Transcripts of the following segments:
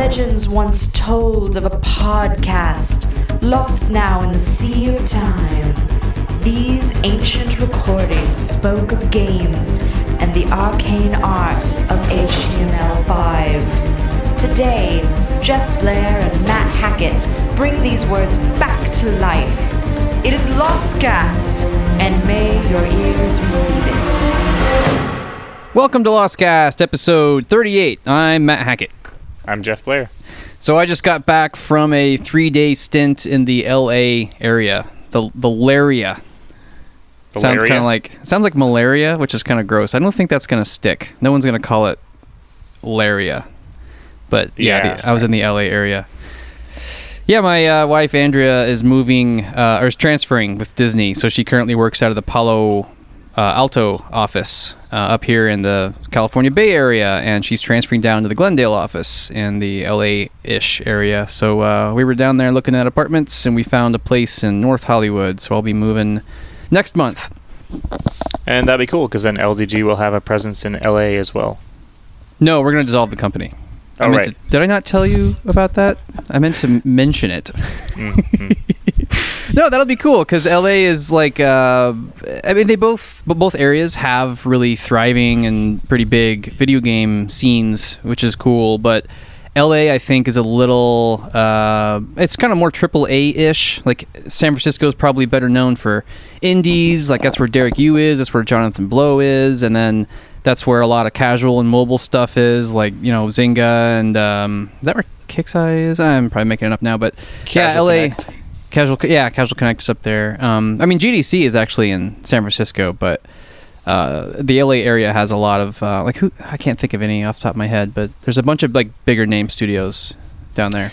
legends once told of a podcast lost now in the sea of time. These ancient recordings spoke of games and the arcane art of HTML5. Today, Jeff Blair and Matt Hackett bring these words back to life. It is Lostcast, and may your ears receive it. Welcome to Lostcast, episode 38. I'm Matt Hackett. I'm Jeff Blair. So I just got back from a 3-day stint in the LA area, the Laria. Sounds kind of like malaria, which is kind of gross. I don't think that's going to stick. No one's going to call it Laria. But yeah, I was in the LA area. Yeah, my wife, Andrea, is moving, or is transferring with Disney. So she currently works out of the Palo Alto office up here in the California Bay Area. And she's transferring down to the Glendale office in the LA-ish area. So we were down there looking at apartments, and we found a place in North Hollywood. So I'll be moving next month. And that'd be cool, because then LDG will have a presence in LA as well. No, we're going to dissolve the company. Right. Did I not tell you about that? I meant to mention it. No, that'll be cool, because LA is like, I mean, both areas have really thriving and pretty big video game scenes, which is cool. But LA, I think, is a little, it's kind of more AAA-ish. Like, San Francisco is probably better known for indies. Like, that's where Derek Yu is. That's where Jonathan Blow is. And then that's where a lot of casual and mobile stuff is, like, you know, Zynga, and is that where Kixi is? I'm probably making it up now, but Casual Connect. Casual Connect is up there. I mean, GDC is actually in San Francisco, but the LA area has a lot of I can't think of any off the top of my head, but there's a bunch of like bigger name studios down there.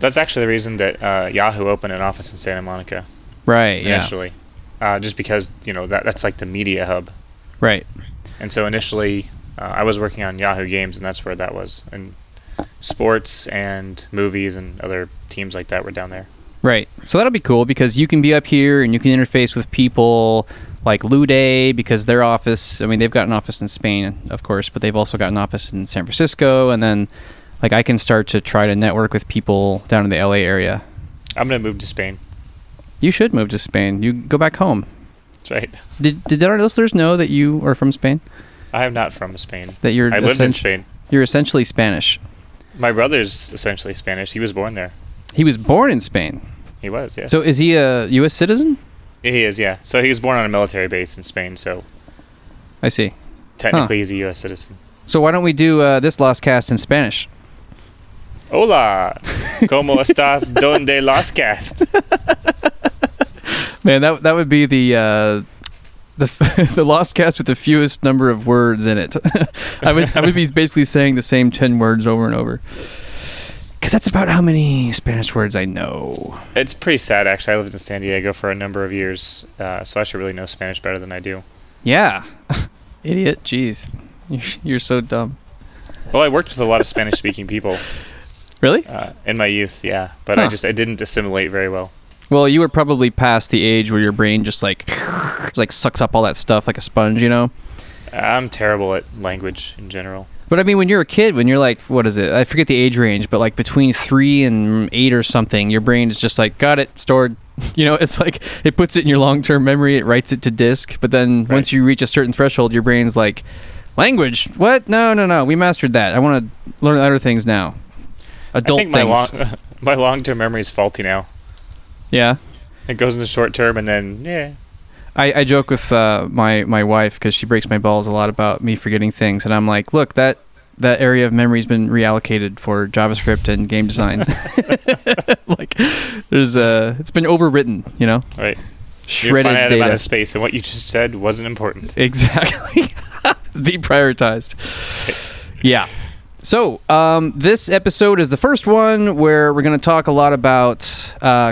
That's actually the reason that Yahoo opened an office in Santa Monica, right? Initially, yeah, just because that's like the media hub, right? And so initially, I was working on Yahoo Games, and that's where that was. And sports and movies and other teams like that were down there. Right. So that'll be cool, because you can be up here and you can interface with people like Lude, because their office, I mean, they've got an office in Spain, of course, but they've also got an office in San Francisco. And then, like, I can start to try to network with people down in the LA area. I'm going to move to Spain. You should move to Spain. You go back home. Right. Did our listeners know that you are from Spain? I am not from Spain. I lived in Spain. You're essentially Spanish. My brother's essentially Spanish. He was born there. He was born in Spain? He was, yes. So is he a U.S. citizen? He is, yeah. So he was born on a military base in Spain, so... I see. Technically, he's a U.S. citizen. So why don't we do this Lostcast in Spanish? Hola! ¿Cómo estás? ¿Dónde Lostcast? Man, that would be the Lostcast with the fewest number of words in it. I would be basically saying the same 10 words over and over, because that's about how many Spanish words I know. It's pretty sad, actually. I lived in San Diego for a number of years, so I should really know Spanish better than I do. Yeah, idiot. Jeez, you're so dumb. Well, I worked with a lot of Spanish-speaking people. Really? In my youth, yeah, but I didn't assimilate very well. Well, you were probably past the age where your brain just like sucks up all that stuff like a sponge, you know? I'm terrible at language in general. But I mean, when you're a kid, when you're like, what is it? I forget the age range, but like between 3 and 8 or something, your brain is just like, got it, stored. You know, it's like it puts it in your long-term memory, it writes it to disk. But then once you reach a certain threshold, your brain's like, language? What? No. We mastered that. I want to learn other things now. Adult things. My long-term memory is faulty now. Yeah. It goes into short term, and then, yeah. I joke with my wife, because she breaks my balls a lot about me forgetting things. And I'm like, look, that area of memory has been reallocated for JavaScript and game design. Like, it's been overwritten, you know? Right. Shredded data. Your finite amount of space, and what you just said wasn't important. Exactly. It's deprioritized. Yeah. So, this episode is the first one where we're going to talk a lot about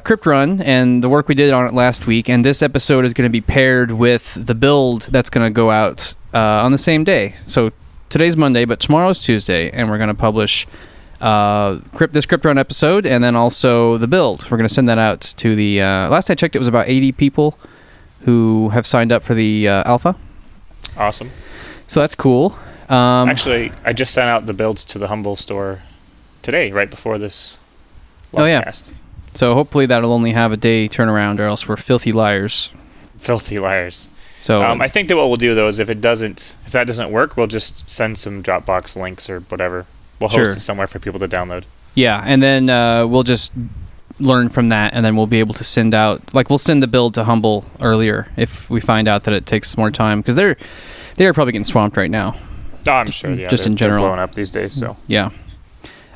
Crypt Run and the work we did on it last week. And this episode is going to be paired with the build that's going to go out on the same day. So, today's Monday, but tomorrow's Tuesday. And we're going to publish this Crypt Run episode, and then also the build. We're going to send that out to the... last I checked, it was about 80 people who have signed up for the alpha. Awesome. So, that's cool. Actually, I just sent out the builds to the Humble store today, right before this Lostcast. Oh, yeah. So hopefully that'll only have a day turnaround, or else we're filthy liars. Filthy liars. So I think that what we'll do, though, is if that doesn't work, we'll just send some Dropbox links or whatever. We'll host it somewhere for people to download. Yeah, and then we'll just learn from that, and then we'll be able to send out, like, we'll send the build to Humble earlier if we find out that it takes more time, because they're probably getting swamped right now. Oh, I'm sure, yeah. Just in general. They're blowing up these days, so. Yeah.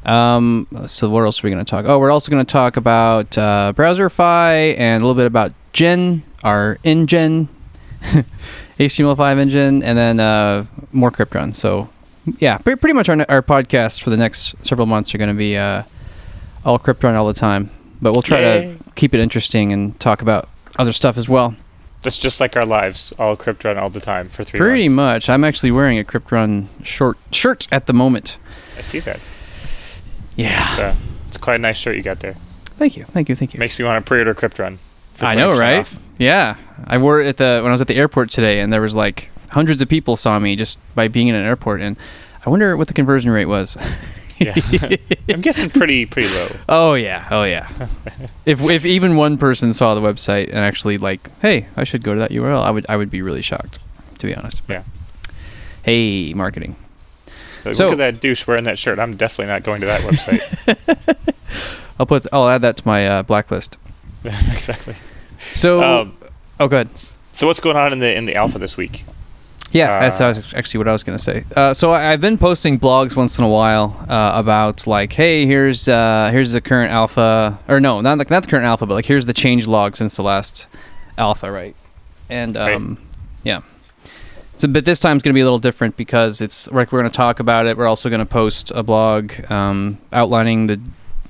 So what else are we going to talk? Oh, we're also going to talk about Browserify and a little bit about Gen, our NGen, HTML5 engine, and then more Crypt Run. So, yeah, pretty much our podcasts for the next several months are going to be all Crypt Run all the time. But we'll try to keep it interesting and talk about other stuff as well. That's just like our lives, all Crypt Run all the time for 3 months. Pretty much. I'm actually wearing a Crypt Run shirt at the moment. I see that. Yeah. It's quite a nice shirt you got there. Thank you. Makes me want to pre-order Crypt Run. I know, right? Off. Yeah. I wore it when I was at the airport today, and there was like hundreds of people saw me just by being in an airport, and I wonder what the conversion rate was. Yeah. I'm guessing pretty low. Oh yeah. If even one person saw the website and actually like, hey, I should go to that URL, I would be really shocked, to be honest. But yeah. Hey, marketing. Like, so, look at that douche wearing that shirt. I'm definitely not going to that website. I'll add that to my blacklist. Exactly. So, go ahead. So what's going on in the alpha this week? Yeah, that's actually what I was going to say. So I've been posting blogs once in a while about like, hey, here's the current alpha, or no, not the current alpha, but like here's the change log since the last alpha, right? And yeah. So, but this time it's going to be a little different because it's like we're going to talk about it. We're also going to post a blog outlining a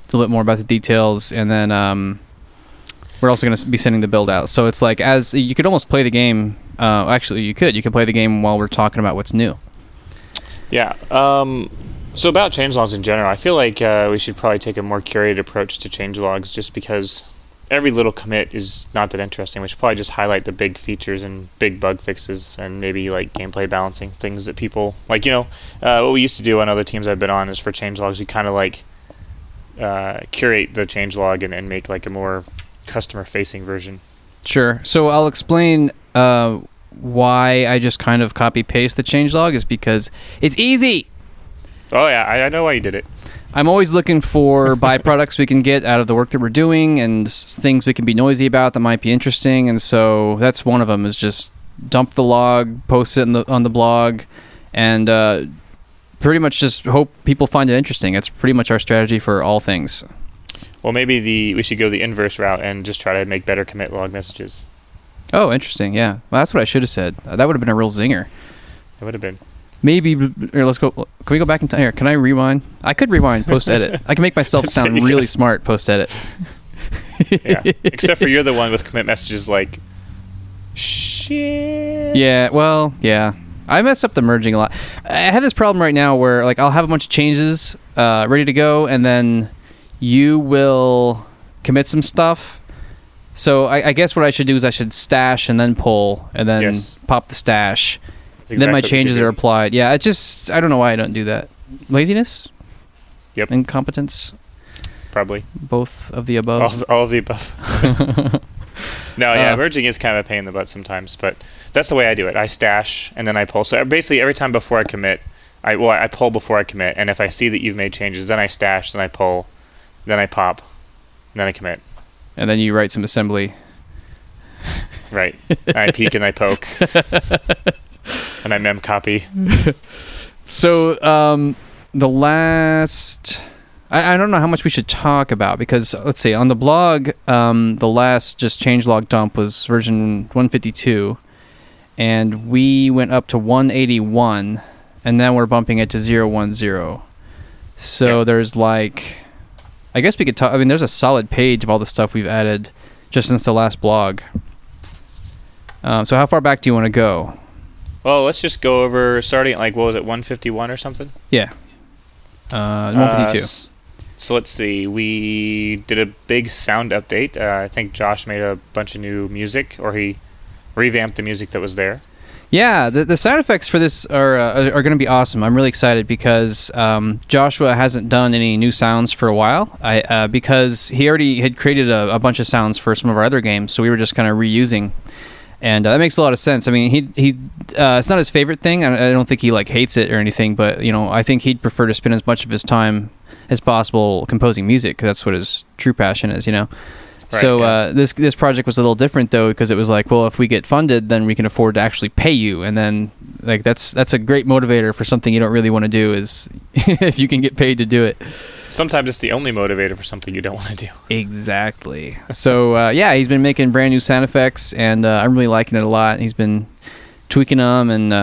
little bit more about the details, and then. We're also going to be sending the build out. So it's like, as you could almost play the game. Actually, you could play the game while we're talking about what's new. Yeah. So about changelogs in general, I feel like we should probably take a more curated approach to changelogs just because every little commit is not that interesting. We should probably just highlight the big features and big bug fixes and maybe like gameplay balancing, things that people like, what we used to do on other teams I've been on is for changelogs, you kind of like curate the changelog and make like a more customer-facing version. Sure. So I'll explain why I just kind of copy-paste the changelog is because it's easy. Oh, yeah. I know why you did it. I'm always looking for byproducts we can get out of the work that we're doing and things we can be noisy about that might be interesting. And so that's one of them is just dump the log, post it on the blog, and pretty much just hope people find it interesting. That's pretty much our strategy for all things. Well, maybe we should go the inverse route and just try to make better commit log messages. Oh, interesting. Yeah. Well, that's what I should have said. That would have been a real zinger. It would have been. Maybe. Or let's go. Can we go back in time? Can I rewind? I could rewind post-edit. I can make myself sound really smart post-edit. Yeah. Except for you're the one with commit messages like, shit. Yeah. Well, yeah. I messed up the merging a lot. I have this problem right now where like I'll have a bunch of changes ready to go, and then you will commit some stuff. So I guess what I should do is I should stash and then pull and then pop the stash. Exactly, then my changes are applied. Yeah, it just, I don't know why I don't do that. Laziness? Yep. Incompetence? Probably. Both of the above? All of the above. No, yeah, merging is kind of a pain in the butt sometimes, but that's the way I do it. I stash and then I pull. So basically every time before I commit, I pull before I commit. And if I see that you've made changes, then I stash, then I pull. Then I pop, and then I commit. And then you write some assembly. Right. I peek and I poke. And I mem copy. So the last... I don't know how much we should talk about, because, let's see, on the blog, the last just changelog dump was version 152, and we went up to 181, and then we're bumping it to 010. So there's like... I guess we could talk... I mean, there's a solid page of all the stuff we've added just since the last blog. So how far back do you want to go? Well, let's just go over starting at, 151 or something? Yeah. 152. So let's see. We did a big sound update. I think Josh made a bunch of new music, or he revamped the music that was there. Yeah, the side effects for this are going to be awesome. I'm really excited because Joshua hasn't done any new sounds for a while because he already had created a bunch of sounds for some of our other games, so we were just kind of reusing. And that makes a lot of sense. I mean, he it's not his favorite thing. I don't think he like hates it or anything, but you know, I think he'd prefer to spend as much of his time as possible composing music, because that's what his true passion is, you know. Right, so yeah. This project was a little different though, because it was like, well, if we get funded, then we can afford to actually pay you, and then like that's a great motivator for something you don't really want to do is if you can get paid to do it. Sometimes it's the only motivator for something you don't want to do. Exactly. So yeah, he's been making brand new sound effects, and I'm really liking it a lot. He's been tweaking them, and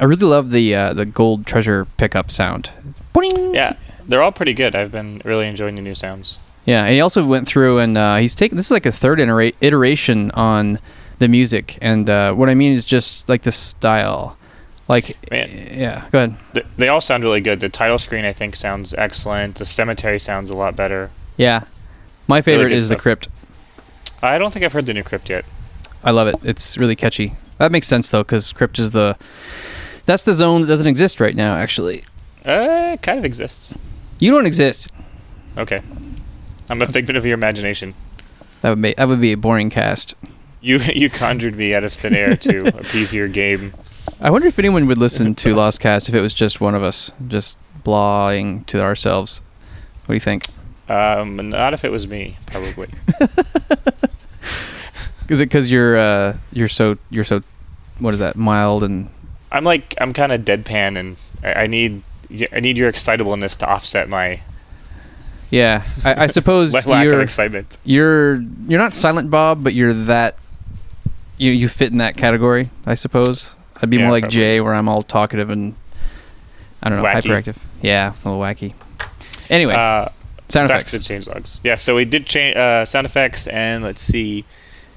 I really love the gold treasure pickup sound. Boing! Yeah, they're all pretty good. I've been really enjoying the new sounds. Yeah, and he also went through and he's taken, this is like a third iteration on the music, and what I mean is just like the style. Like, man, yeah, go ahead. They all sound really good. The title screen, I think, sounds excellent. The cemetery sounds a lot better. Yeah. My favorite really is stuff. The Crypt. I don't think I've heard the new Crypt yet. I love it. It's really catchy. That makes sense, though, because Crypt is that's the zone that doesn't exist right now, actually. It kind of exists. You don't exist. Okay. I'm a figment of your imagination. That would be a boring cast. You conjured me out of thin air to appease your game. I wonder if anyone would listen to Lostcast if it was just one of us, just blahing to ourselves. What do you think? Not if it was me, probably. Is it because you're so what is that, mild and? I'm kind of deadpan, and I need your excitableness to offset my. Yeah, I suppose lack of excitement. You're not Silent Bob, but you're that. You fit in that category, I suppose. I'd be more like probably. Jay, where I'm all talkative and, I don't know, wacky. Hyperactive. Yeah, a little wacky. Anyway, sound effects. Back to the changelogs. Yeah, so we did change sound effects, and let's see.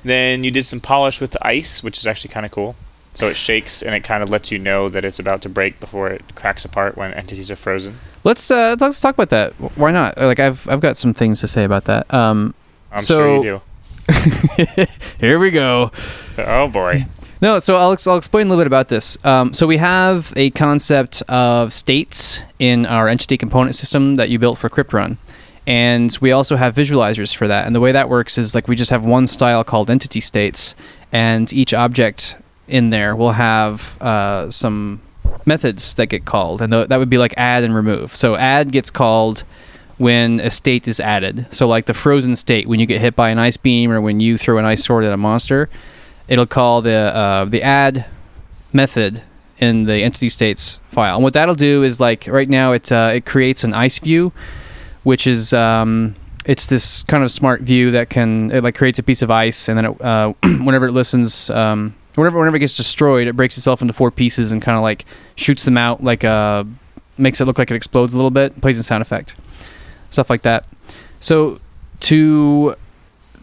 Then you did some polish with the ice, which is actually kind of cool. So it shakes, and it kind of lets you know that it's about to break before it cracks apart when entities are frozen. Let's talk about that. Why not? Like, I've got some things to say about that. I'm sure you do. Here we go. Oh, boy. No, so I'll explain a little bit about this. So we have a concept of states in our entity component system that you built for Crypt Run. And we also have visualizers for that. And the way that works is like we just have one style called entity states, and each object in there will have some methods that get called. And that would be like add and remove. So add gets called when a state is added. So like the frozen state, when you get hit by an ice beam or when you throw an ice sword at a monster, it'll call the add method in the entity states file. And what that'll do is, like, right now it creates an ice view, which is it's this kind of smart view that it creates a piece of ice, and then it, whenever it listens, whenever it gets destroyed, it breaks itself into four pieces and kind of like shoots them out, like makes it look like it explodes a little bit, plays a sound effect, stuff like that. So to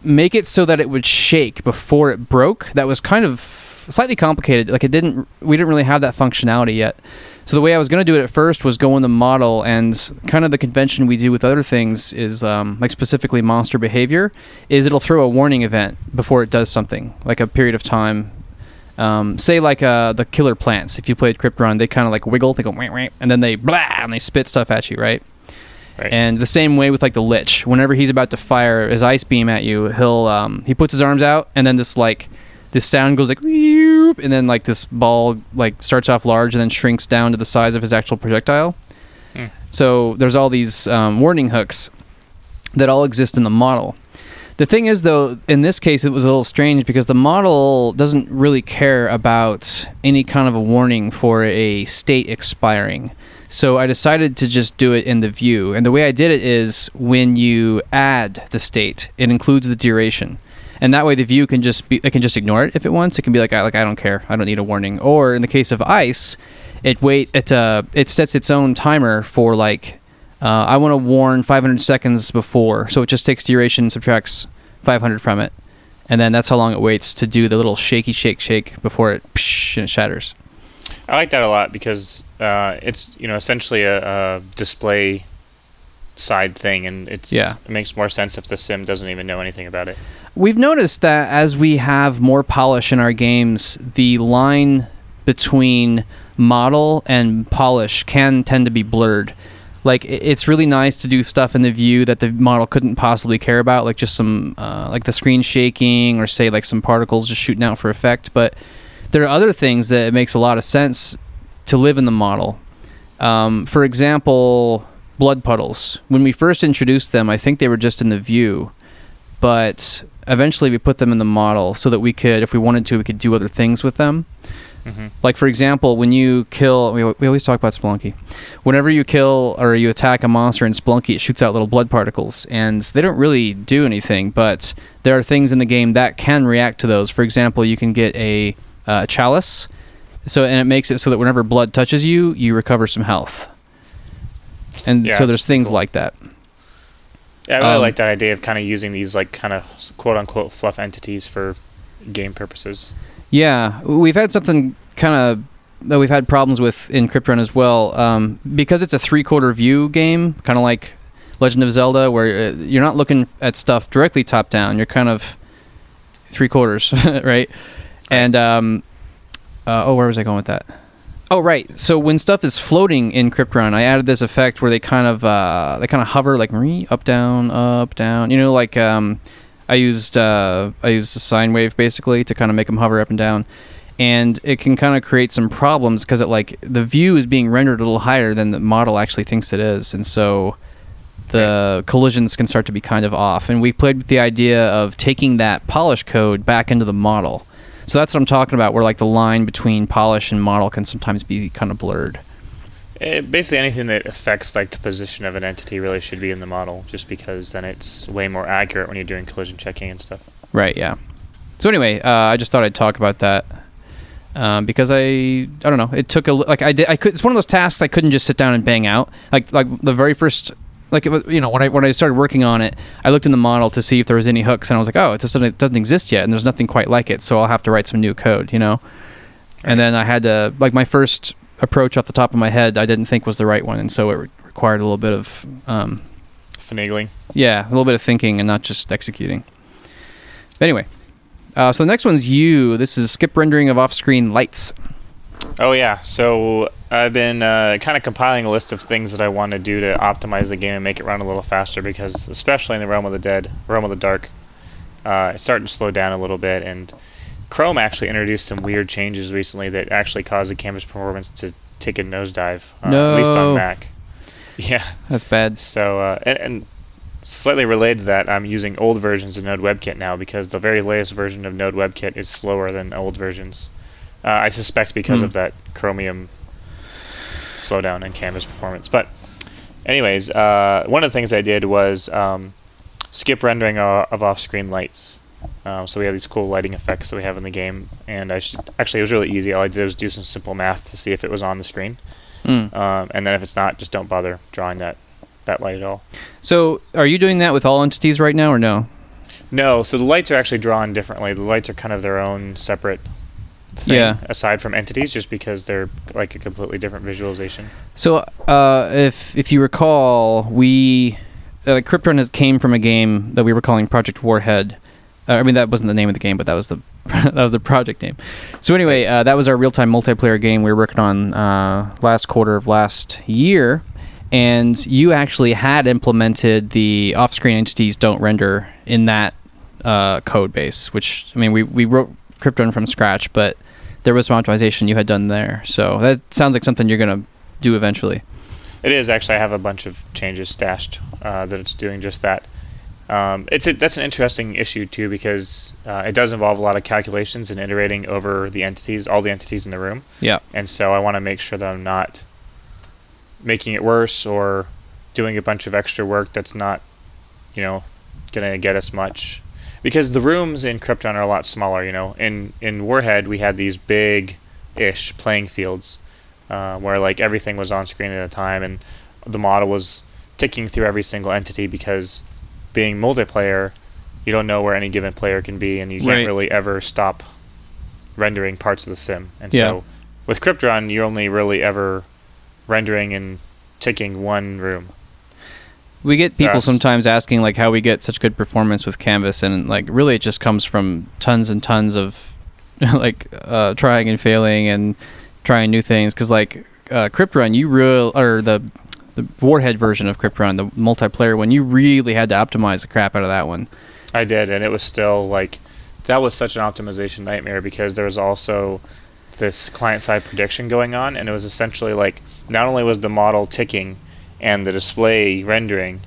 make it so that it would shake before it broke, that was kind of slightly complicated. Like, we didn't really have that functionality yet. So the way I was going to do it at first was go in the model, and kind of the convention we do with other things is, like specifically monster behavior, is it'll throw a warning event before it does something, like a period of time. Say like the killer plants, if you played Crypt Run, they kind of like wiggle, they go wah, wah, and then they blah, and they spit stuff at you, right? Right. And the same way with like the Lich. Whenever he's about to fire his ice beam at you, he'll he puts his arms out, and then this sound goes like, and then like this ball like starts off large and then shrinks down to the size of his actual projectile. Mm. So there's all these warning hooks that all exist in the model. The thing is, though, in this case it was a little strange because the model doesn't really care about any kind of a warning for a state expiring. So I decided to just do it in the view. And the way I did it is when you add the state, it includes the duration. And that way the view can just be, it can just ignore it if it wants. It can be like I don't care. I don't need a warning. Or in the case of ice, it sets its own timer for like I want to warn 500 seconds before. So it just takes duration, subtracts 500 from it. And then that's how long it waits to do the little shaky shake before it psh, and it shatters. I like that a lot because it's, you know, essentially a display side thing, and it makes more sense if the sim doesn't even know anything about it. We've noticed that as we have more polish in our games, the line between model and polish can tend to be blurred. Like, it's really nice to do stuff in the view that the model couldn't possibly care about, like just some, like the screen shaking, or say like some particles just shooting out for effect. But there are other things that it makes a lot of sense to live in the model. For example, blood puddles. When we first introduced them, I think they were just in the view, but eventually we put them in the model so that we could, if we wanted to, we could do other things with them. Mm-hmm. Like, for example, when you kill... We always talk about Spelunky. Whenever you kill or you attack a monster in Spelunky, it shoots out little blood particles. And they don't really do anything, but there are things in the game that can react to those. For example, you can get a chalice, and it makes it so that whenever blood touches you, you recover some health. And yeah, so there's things cool like that. Yeah, I really like that idea of kind of using these, like, kind of quote-unquote fluff entities for game purposes. Yeah, we've had something kind of that we've had problems with in Crypt Run as well. Because it's a three-quarter view game, kind of like Legend of Zelda, where you're not looking at stuff directly top-down. You're kind of three-quarters, right? And, where was I going with that? Oh, right. So when stuff is floating in Crypt Run, I added this effect where they kind of hover, like, up, down, you know, like... I used a sine wave basically to kind of make them hover up and down, and it can kind of create some problems because it, like, the view is being rendered a little higher than the model actually thinks it is, and so the collisions can start to be kind of off. And we played with the idea of taking that polish code back into the model. So that's what I'm talking about, where, like, the line between polish and model can sometimes be kind of blurred. Basically anything that affects, like, the position of an entity really should be in the model, just because then it's way more accurate when you're doing collision checking and stuff. Right, yeah. So anyway, I just thought I'd talk about that because I don't know, it took a, like, it's one of those tasks I couldn't just sit down and bang out. Like the very first, like, it was, you know, when I started working on it, I looked in the model to see if there was any hooks, and I was like, oh, it doesn't exist yet, and there's nothing quite like it, so I'll have to write some new code, you know? Right. And then I had to, like, my first approach off the top of my head I didn't think was the right one, and so it required a little bit of finagling. Yeah, a little bit of thinking and not just executing. Anyway, so the next one's you. This is skip rendering of off-screen lights. Oh yeah, so I've been kind of compiling a list of things that I want to do to optimize the game and make it run a little faster, because especially in the Realm of the Dark, it's starting to slow down a little bit, and Chrome actually introduced some weird changes recently that actually caused the Canvas performance to take a nosedive, at least on Mac. Yeah. That's bad. So, and slightly related to that, I'm using old versions of Node WebKit now, because the very latest version of Node WebKit is slower than old versions. I suspect because of that Chromium slowdown in Canvas performance. But anyways, one of the things I did was skip rendering of off-screen lights. So we have these cool lighting effects that we have in the game, and actually it was really easy. All I did was do some simple math to see if it was on the screen, and then if it's not, just don't bother drawing that light at all. So are you doing that with all entities right now, or no? No, so the lights are actually drawn differently. The lights are kind of their own separate thing, aside from entities, just because they're like a completely different visualization. So if you recall, we Crypt Run came from a game that we were calling Project Warhead. I mean, that wasn't the name of the game, but that was the project name. So anyway, that was our real-time multiplayer game we were working on last quarter of last year, and you actually had implemented the off-screen entities don't render in that code base, which, I mean, we wrote Crypt Run from scratch, but there was some optimization you had done there. So that sounds like something you're going to do eventually. It is, actually. I have a bunch of changes stashed that it's doing just that. That's an interesting issue too, because it does involve a lot of calculations and iterating over the entities, all the entities in the room. Yeah. And so I want to make sure that I'm not making it worse or doing a bunch of extra work that's not, you know, going to get us much, because the rooms in Crypt Run are a lot smaller. You know, in Warhead we had these big-ish playing fields where, like, everything was on screen at a time, and the model was ticking through every single entity, because being multiplayer, you don't know where any given player can be, and you can't really ever stop rendering parts of the sim. And so with Crypt Run, you're only really ever rendering and ticking one room. We get people sometimes asking, like, how we get such good performance with Canvas, and, like, really it just comes from tons and tons of like trying and failing and trying new things, because like Crypt Run, the Warhead version of Crypt Run, the multiplayer one, you really had to optimize the crap out of that one. I did, and it was still like, that was such an optimization nightmare, because there was also this client-side prediction going on, and it was essentially like, not only was the model ticking and the display rendering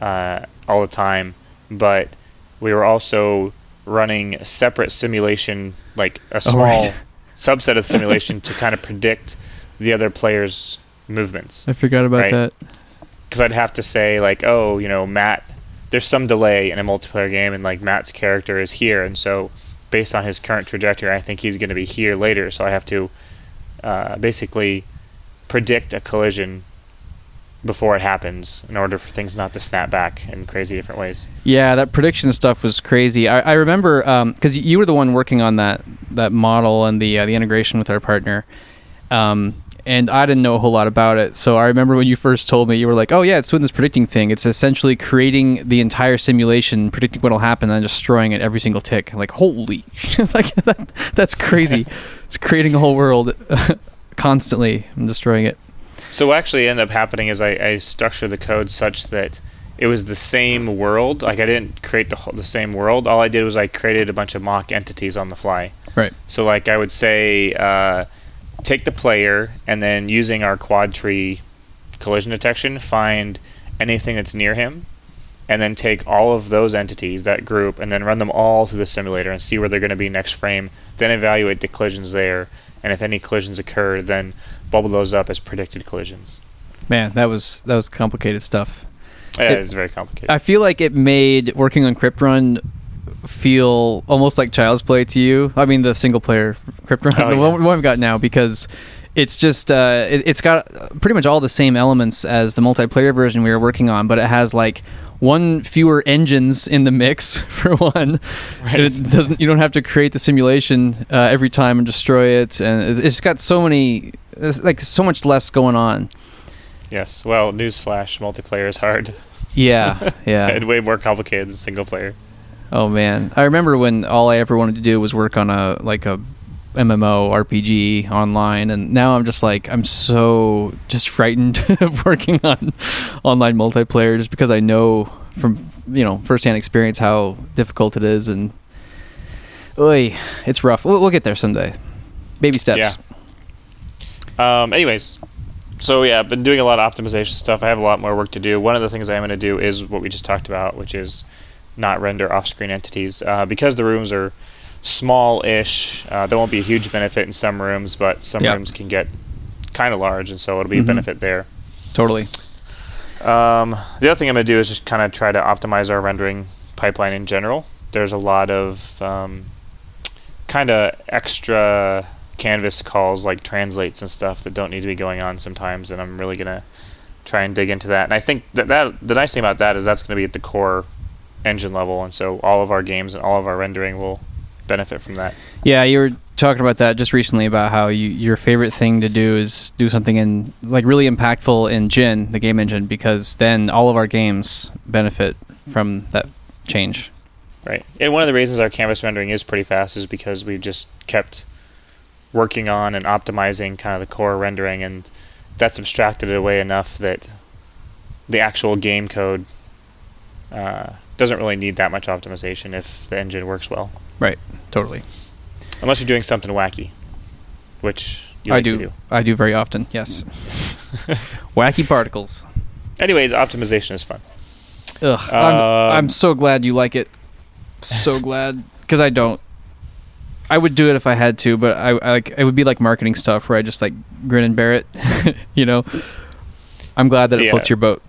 all the time, but we were also running a separate simulation, like a small subset of simulation to kind of predict the other player's movements. I forgot about that. Because I'd have to say like, oh, you know, Matt, there's some delay in a multiplayer game, and like Matt's character is here, and so based on his current trajectory, I think he's going to be here later, so I have to basically predict a collision before it happens in order for things not to snap back in crazy different ways. Yeah, that prediction stuff was crazy. I remember, because you were the one working on that model and the integration with our partner, and I didn't know a whole lot about it, so I remember when you first told me, you were like, oh yeah, it's doing this predicting thing. It's essentially creating the entire simulation, predicting what'll happen, and destroying it every single tick. I'm like, holy shit, like, that's crazy. It's creating a whole world constantly and destroying it. So what actually ended up happening is I structured the code such that it was the same world. Like, I didn't create the same world. All I did was I created a bunch of mock entities on the fly. Right. So like I would say, take the player, and then using our quad tree collision detection, find anything that's near him, and then take all of those entities, that group, and then run them all through the simulator and see where they're going to be next frame, then evaluate the collisions there, and if any collisions occur, then bubble those up as predicted collisions. Man, that was complicated stuff. Yeah, it was very complicated. I feel like it made working on Crypt Run feel almost like child's play to you. I mean, the single player Crypt Run, one we've got now, because it's just it's got pretty much all the same elements as the multiplayer version we were working on, but it has like one fewer engines in the mix for one. Right. It doesn't. You don't have to create the simulation every time and destroy it, and it's got so many. It's like so much less going on. Yes. Well, newsflash: multiplayer is hard. Yeah. And way more complicated than single player. Oh man, I remember when all I ever wanted to do was work on a MMO RPG online, and now I'm just like, I'm so just frightened of working on online multiplayer, just because I know from firsthand experience how difficult it is, and it's rough. We'll get there someday. Baby steps. Yeah. Anyways, so yeah, I've been doing a lot of optimization stuff. I have a lot more work to do. One of the things I am going to do is what we just talked about, which is not render off-screen entities. Because the rooms are small-ish, there won't be a huge benefit in some rooms, but some rooms can get kind of large, and so it'll be a benefit there. Totally. The other thing I'm going to do is just kind of try to optimize our rendering pipeline in general. There's a lot of kind of extra Canvas calls, like translates and stuff, that don't need to be going on sometimes, and I'm really going to try and dig into that. And I think that the nice thing about that is that's going to be at the core engine level, and so all of our games and all of our rendering will benefit from that. Yeah, you were talking about that just recently, about how your favorite thing to do is do something in like really impactful in NGen, the game engine, because then all of our games benefit from that change. Right. And one of the reasons our Canvas rendering is pretty fast is because we've just kept working on and optimizing kind of the core rendering, and that's abstracted it away enough that the actual game code doesn't really need that much optimization if the engine works well. Right, totally. Unless you're doing something wacky, which you like to do. I do very often, yes. Wacky particles. Anyways, optimization is fun. Ugh, I'm so glad you like it. So glad, because I don't. I would do it if I had to, but I like it would be like marketing stuff where I just like grin and bear it, I'm glad that it floats your boat.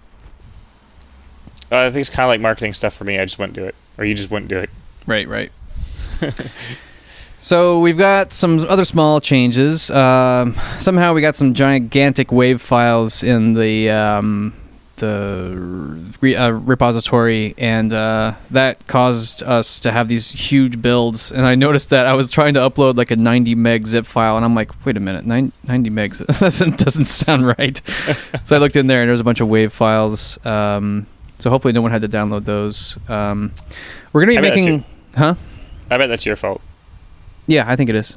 I think it's kind of like marketing stuff for me. I just wouldn't do it. Or you just wouldn't do it. Right. So we've got some other small changes. Somehow we got some gigantic wave files in the repository, and that caused us to have these huge builds. And I noticed that I was trying to upload like a 90 meg zip file, and I'm like, wait a minute, 90 megs? That doesn't sound right. So I looked in there, and there was a bunch of wave files. So hopefully no one had to download those. We're going to be making... Huh? I bet that's your fault. Yeah, I think it is.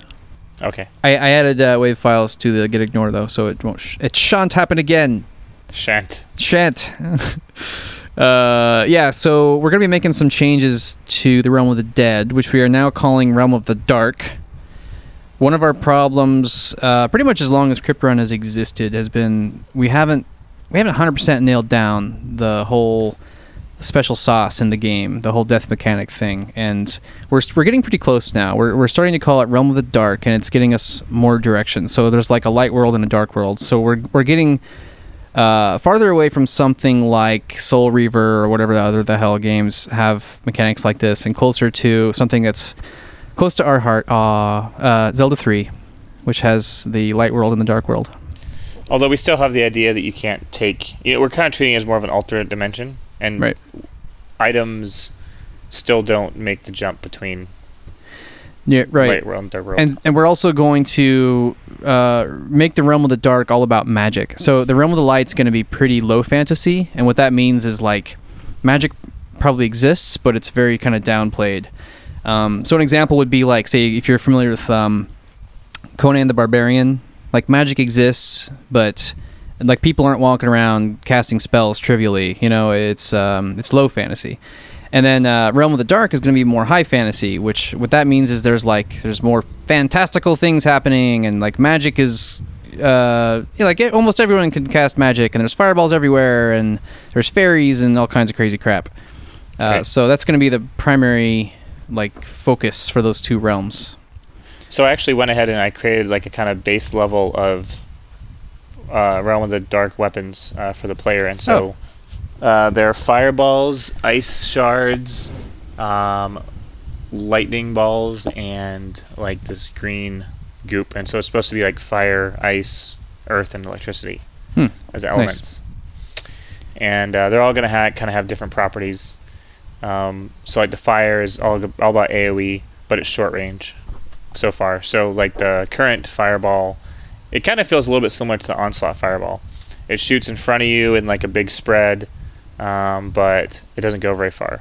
Okay. I added wave files to the gitignore, though, so it won't. It shan't happen again. Shan't. Yeah, so we're going to be making some changes to the Realm of the Dead, which we are now calling Realm of the Dark. One of our problems, pretty much as long as Crypt Run has existed, has been we haven't 100% nailed down the whole special sauce in the game, the whole death mechanic thing, and we're getting pretty close now. We're starting to call it Realm of the Dark, and it's getting us more direction. So there's like a light world and a dark world. So we're getting farther away from something like Soul Reaver or whatever the hell games have mechanics like this, and closer to something that's close to our heart, Zelda 3, which has the light world and the dark world. Although we still have the idea that you can't take... You know, we're kind of treating it as more of an alternate dimension, and right. Items still don't make the jump between light world and dark world. And we're also going to make the Realm of the Dark all about magic. So the Realm of the Light's going to be pretty low fantasy, and what that means is, like, magic probably exists, but it's very kind of downplayed. So an example would be, like, say, if you're familiar with Conan the Barbarian, like, magic exists, but, like, people aren't walking around casting spells trivially. You know, it's low fantasy. And then Realm of the Dark is going to be more high fantasy, which what that means is there's more fantastical things happening, and, like, magic is... almost everyone can cast magic, and there's fireballs everywhere, and there's fairies and all kinds of crazy crap. Right. So that's going to be the primary... like focus for those two realms. So I actually went ahead and I created like a kind of base level of Realm of the Dark weapons for the player, and so there are fireballs, ice shards, lightning balls, and like this green goop, and so it's supposed to be like fire, ice, earth, and electricity as elements. Nice. And they're all going to kind of have different properties. So like the fire is all about AoE, but it's short range so far. So like the current fireball, it kind of feels a little bit similar to the Onslaught fireball. It shoots in front of you in like a big spread, but it doesn't go very far.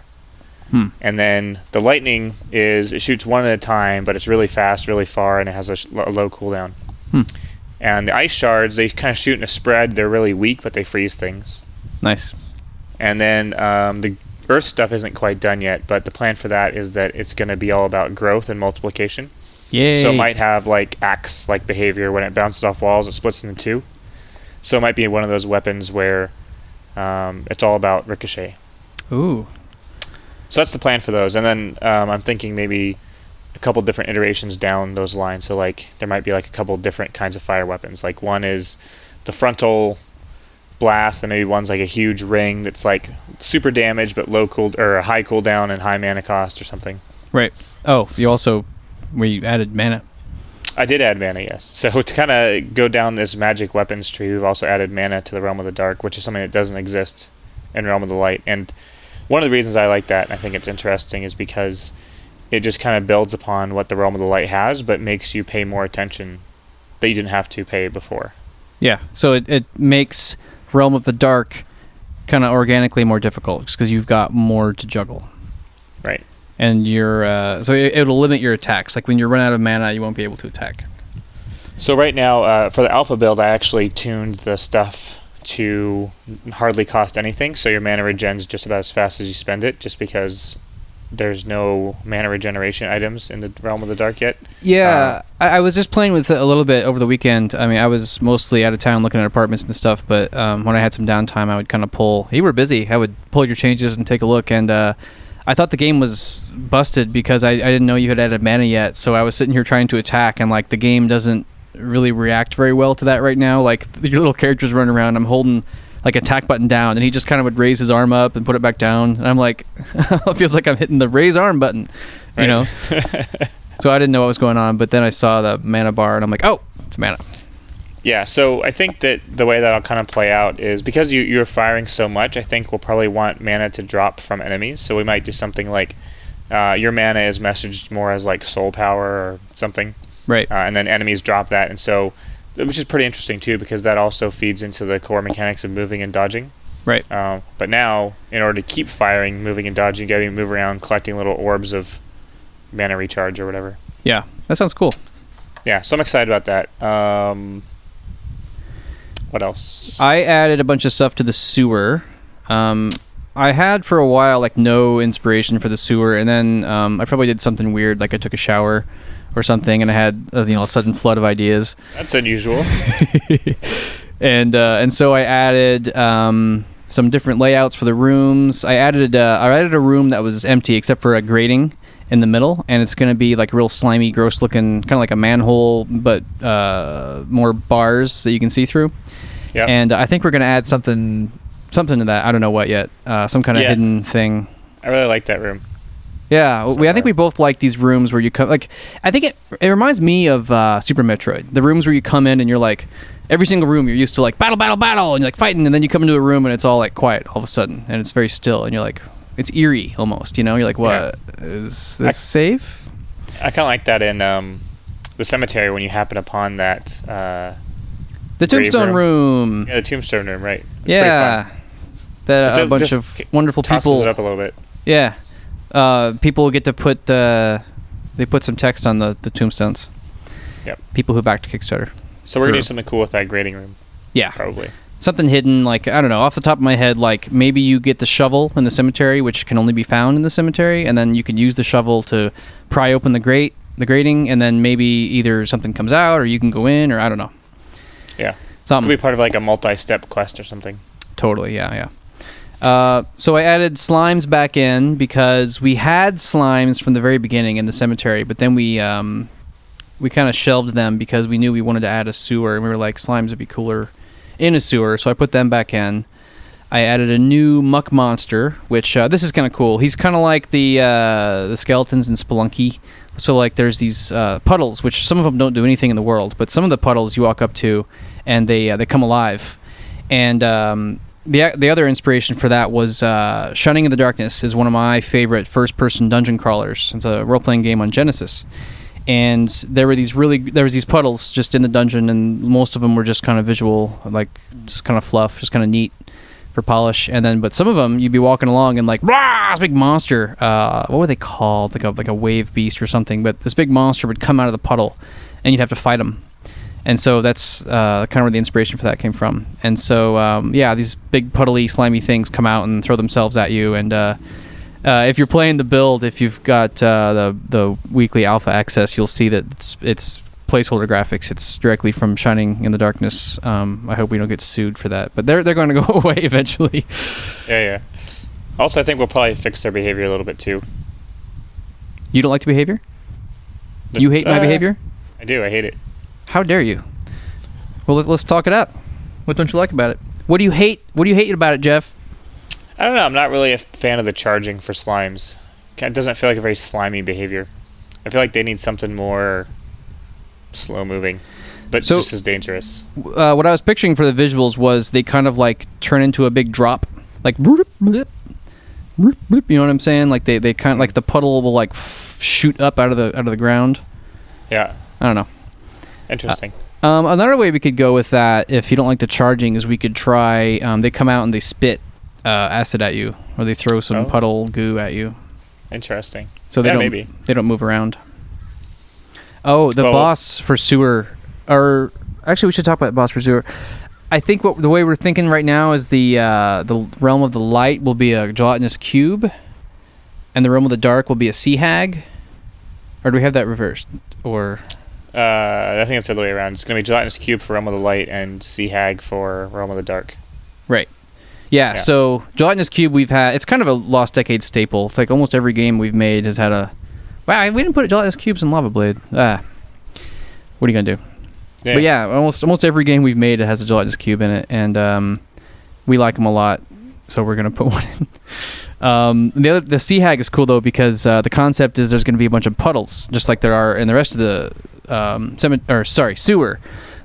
And then the lightning is it shoots one at a time, but it's really fast, really far, and it has a low cooldown. And the ice shards, they kind of shoot in a spread. They're really weak, but they freeze things. Nice. And then the Earth stuff isn't quite done yet, but the plan for that is that it's going to be all about growth and multiplication. Yay. So it might have like axe-like behavior. When it bounces off walls, it splits into two. So it might be one of those weapons where it's all about ricochet. Ooh. So that's the plan for those. And then I'm thinking maybe a couple different iterations down those lines. So like there might be like a couple different kinds of fire weapons. Like one is the frontal blast, and maybe one's like a huge ring that's like super damage but low cool or high cooldown and high mana cost or something. Right. Oh, you added mana. I did add mana, yes. So to kind of go down this magic weapons tree, we've also added mana to the Realm of the Dark, which is something that doesn't exist in Realm of the Light. And one of the reasons I like that, and I think it's interesting, is because it just kind of builds upon what the Realm of the Light has, but makes you pay more attention that you didn't have to pay before. Yeah. So it makes Realm of the Dark kind of organically more difficult because you've got more to juggle, right? And you're so it'll limit your attacks. Like when you run out of mana, you won't be able to attack. So right now, for the alpha build, I actually tuned the stuff to hardly cost anything, so your mana regens just about as fast as you spend it, just because there's no mana regeneration items in the Realm of the Dark yet. Yeah, I was just playing with it a little bit over the weekend. I mean, I was mostly out of town looking at apartments and stuff, but when I had some downtime, I would kind of pull... You were busy. I would pull your changes and take a look, and I thought the game was busted because I didn't know you had added mana yet, so I was sitting here trying to attack, and like the game doesn't really react very well to that right now. Like, your little character's running around, I'm holding... like attack button down, and he just kind of would raise his arm up and put it back down, and I'm like, it feels like I'm hitting the raise arm button, you know? So I didn't know what was going on, but then I saw the mana bar, and I'm like, oh, it's mana. Yeah, so I think that the way that'll kind of play out is, because you're firing so much, I think we'll probably want mana to drop from enemies, so we might do something like, your mana is messaged more as like soul power or something. Right. And then enemies drop that, and so... which is pretty interesting, too, because that also feeds into the core mechanics of moving and dodging. Right. But now, in order to keep firing, moving and dodging, you got to move around collecting little orbs of mana recharge or whatever. Yeah, that sounds cool. Yeah, so I'm excited about that. What else? I added a bunch of stuff to the sewer. I had for a while like no inspiration for the sewer, and then I probably did something weird, like I took a shower or something, and I had a sudden flood of ideas. That's unusual. And so I added some different layouts for the rooms. I added a room that was empty except for a grating in the middle, and it's going to be like real slimy, gross looking, kind of like a manhole, but more bars that you can see through. Yeah. And I think we're going to add something to that. I don't know what yet. Some kind of hidden thing. I really like that room. Yeah, I think we both like these rooms where you come. Like, I think it reminds me of Super Metroid. The rooms where you come in and you're like, every single room you're used to like battle, and you're like fighting, and then you come into a room and it's all like quiet all of a sudden, and it's very still, and you're like, it's eerie almost. You're like, what is this safe? I kind of like that in the cemetery when you happen upon that. The tombstone room. Yeah, the tombstone room, right? It's pretty fun. That a bunch of wonderful people. It up a little bit. Yeah. People get to put they put some text on the tombstones. Yep. People who backed Kickstarter. So we're gonna do something cool with that grading room. Yeah. Probably. Something hidden, like, I don't know, off the top of my head, like maybe you get the shovel in the cemetery, which can only be found in the cemetery, and then you can use the shovel to pry open the grating, and then maybe either something comes out or you can go in, or I don't know. Yeah. Something. Could be part of like a multi-step quest or something. Totally, yeah. So I added slimes back in because we had slimes from the very beginning in the cemetery, but then we kind of shelved them because we knew we wanted to add a sewer, and we were like, slimes would be cooler in a sewer, so I put them back in. I added a new muck monster, which this is kind of cool. He's kind of like the skeletons in Spelunky. So like there's these puddles, which some of them don't do anything in the world, but some of the puddles you walk up to and they come alive. And the other inspiration for that was Shining in the Darkness is one of my favorite first-person dungeon crawlers. It's a role-playing game on Genesis, and there was these puddles just in the dungeon, and most of them were just kind of visual, like just kind of fluff, just kind of neat for polish. And then, but some of them you'd be walking along and like, rah, this big monster. What were they called? Like a wave beast or something. But this big monster would come out of the puddle, and you'd have to fight him. And so that's kind of where the inspiration for that came from. And so, these big puddly, slimy things come out and throw themselves at you. And if you're playing the build, if you've got the weekly alpha access, you'll see that it's placeholder graphics. It's directly from Shining in the Darkness. I hope we don't get sued for that. But they're going to go away eventually. Yeah. Also, I think we'll probably fix their behavior a little bit, too. You don't like the behavior? You hate my behavior? I do. I hate it. How dare you? Well, let's talk it up. What don't you like about it? What do you hate? What do you hate about it, Jeff? I don't know. I'm not really a fan of the charging for slimes. It doesn't feel like a very slimy behavior. I feel like they need something more slow-moving, but just as dangerous. What I was picturing for the visuals was they kind of like turn into a big drop, like bloop, bloop, bloop, bloop, you know what I'm saying? Like they kind of like the puddle will like shoot up out of the ground. Yeah. I don't know. Interesting. Another way we could go with that, if you don't like the charging, is we could try they come out and they spit acid at you, or they throw some puddle goo at you. Interesting. So they don't move around. Boss for sewer, or actually we should talk about boss for sewer. I think the way we're thinking right now is the realm of the light will be a gelatinous cube, and the realm of the dark will be a sea hag. Or do we have that reversed? Or I think it's the other way around. It's going to be gelatinous cube for realm of the light and sea hag for realm of the dark. Right. Yeah. So gelatinous cube we've had. It's kind of a Lost Decade staple. It's like almost every game we've made has had a. Wow, we didn't put gelatinous cubes in Lava Blade. What are you gonna do? Yeah. But yeah, almost every game we've made has a gelatinous cube in it, and we like them a lot. So we're gonna put one in. The sea hag is cool though, because the concept is there's gonna be a bunch of puddles, just like there are in the rest of the. Sewer,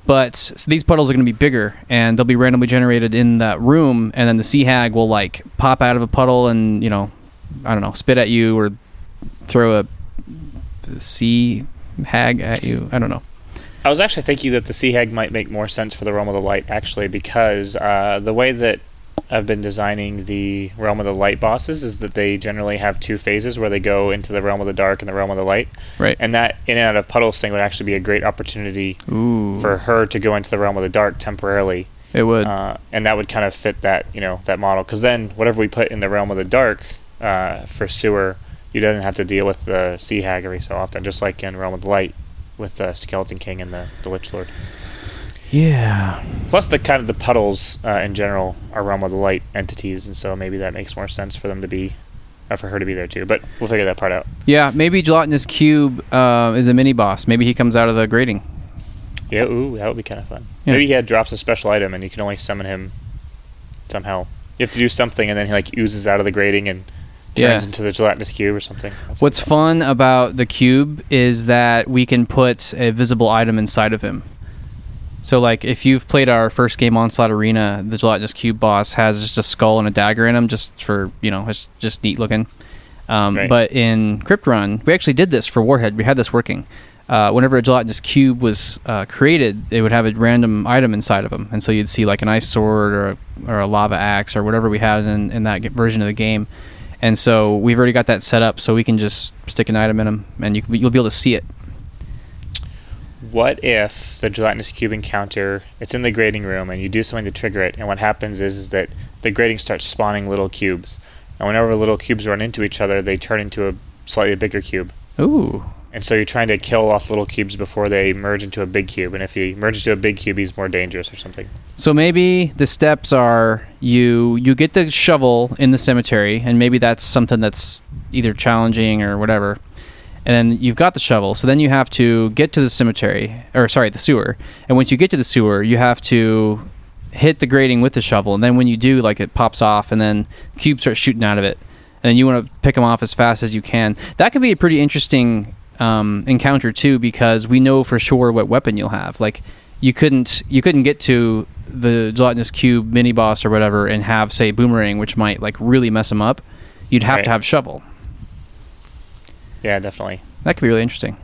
but these puddles are going to be bigger, and they'll be randomly generated in that room, and then the sea hag will like pop out of a puddle and spit at you or throw a sea hag at you. I don't know. I was actually thinking that the sea hag might make more sense for the realm of the light, actually, because the way that I've been designing the Realm of the Light bosses is that they generally have two phases where they go into the Realm of the Dark and the Realm of the Light. Right. And that in and out of Puddles thing would actually be a great opportunity for her to go into the Realm of the Dark temporarily. It would. And that would kind of fit that, you know, that model. Because then whatever we put in the Realm of the Dark for sewer, you don't have to deal with the sea hag every so often, just like in Realm of the Light with the Skeleton King and the Lich Lord. Yeah. Plus, the kind of the puddles in general are Realm of the Light entities, and so maybe that makes more sense for them to be, for her to be there too. But we'll figure that part out. Yeah, maybe Gelatinous Cube is a mini boss. Maybe he comes out of the grating. Yeah, ooh, that would be kind of fun. Yeah. Maybe he drops a special item, and you can only summon him somehow. You have to do something, and then he like oozes out of the grating and turns into the Gelatinous Cube or something. What's fun about the cube is that we can put a visible item inside of him. So, like, if you've played our first game, Onslaught Arena, the Gelatinous Cube boss has just a skull and a dagger in him just for, you know, it's just neat looking. Right. But in Crypt Run, we actually did this for Warhead. We had this working. Whenever a Gelatinous Cube was created, it would have a random item inside of him. And so you'd see, like, an ice sword or a lava axe or whatever we had in that version of the game. And so we've already got that set up so we can just stick an item in him and you'll be able to see it. What if the Gelatinous Cube encounter, it's in the grating room, and you do something to trigger it, and what happens is that the grating starts spawning little cubes. And whenever little cubes run into each other, they turn into a slightly bigger cube. Ooh. And so you're trying to kill off little cubes before they merge into a big cube. And if he merges into a big cube, he's more dangerous or something. So maybe the steps are you get the shovel in the cemetery, and maybe that's something that's either challenging or whatever. And then you've got the shovel, so then you have to get to the cemetery, the sewer. And once you get to the sewer, you have to hit the grating with the shovel. And then when you do, like, it pops off, and then cubes start shooting out of it. And then you want to pick them off as fast as you can. That could be a pretty interesting encounter too, because we know for sure what weapon you'll have. Like, you couldn't get to the Gelatinous Cube mini boss or whatever and have, say, Boomerang, which might like really mess him up. You'd have to have shovel. Yeah, definitely. That could be really interesting.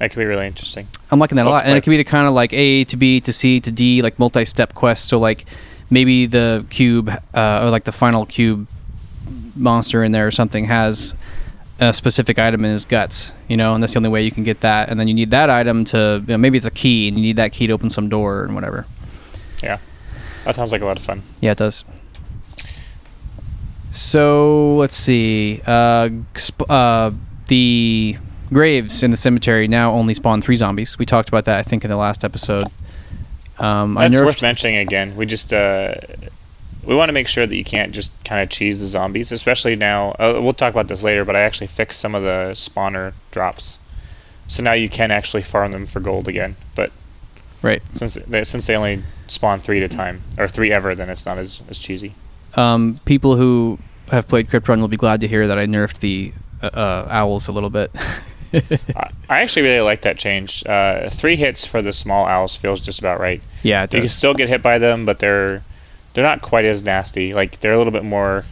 I'm liking that a lot. And it could be the kind of like A to B to C to D, like multi-step quest. So like maybe the cube or like the final cube monster in there or something has a specific item in his guts, you know, and that's the only way you can get that. And then you need that item to, you know, maybe it's a key and you need that key to open some door and whatever. Yeah. That sounds like a lot of fun. Yeah, it does. So let's see. The graves in the cemetery now only spawn 3 zombies. We talked about that, I think, in the last episode. That's worth mentioning again. We just we want to make sure that you can't just kind of cheese the zombies, especially now. We'll talk about this later, but I actually fixed some of the spawner drops, so now you can actually farm them for gold again. But right, since they only spawn 3 at a time or 3 ever, then it's not as cheesy. People who have played Crypt Run will be glad to hear that I nerfed the owls a little bit. I actually really like that change. 3 hits for the small owls feels just about right. Yeah, it does. You can still get hit by them, but they're not quite as nasty. Like, they're a little bit more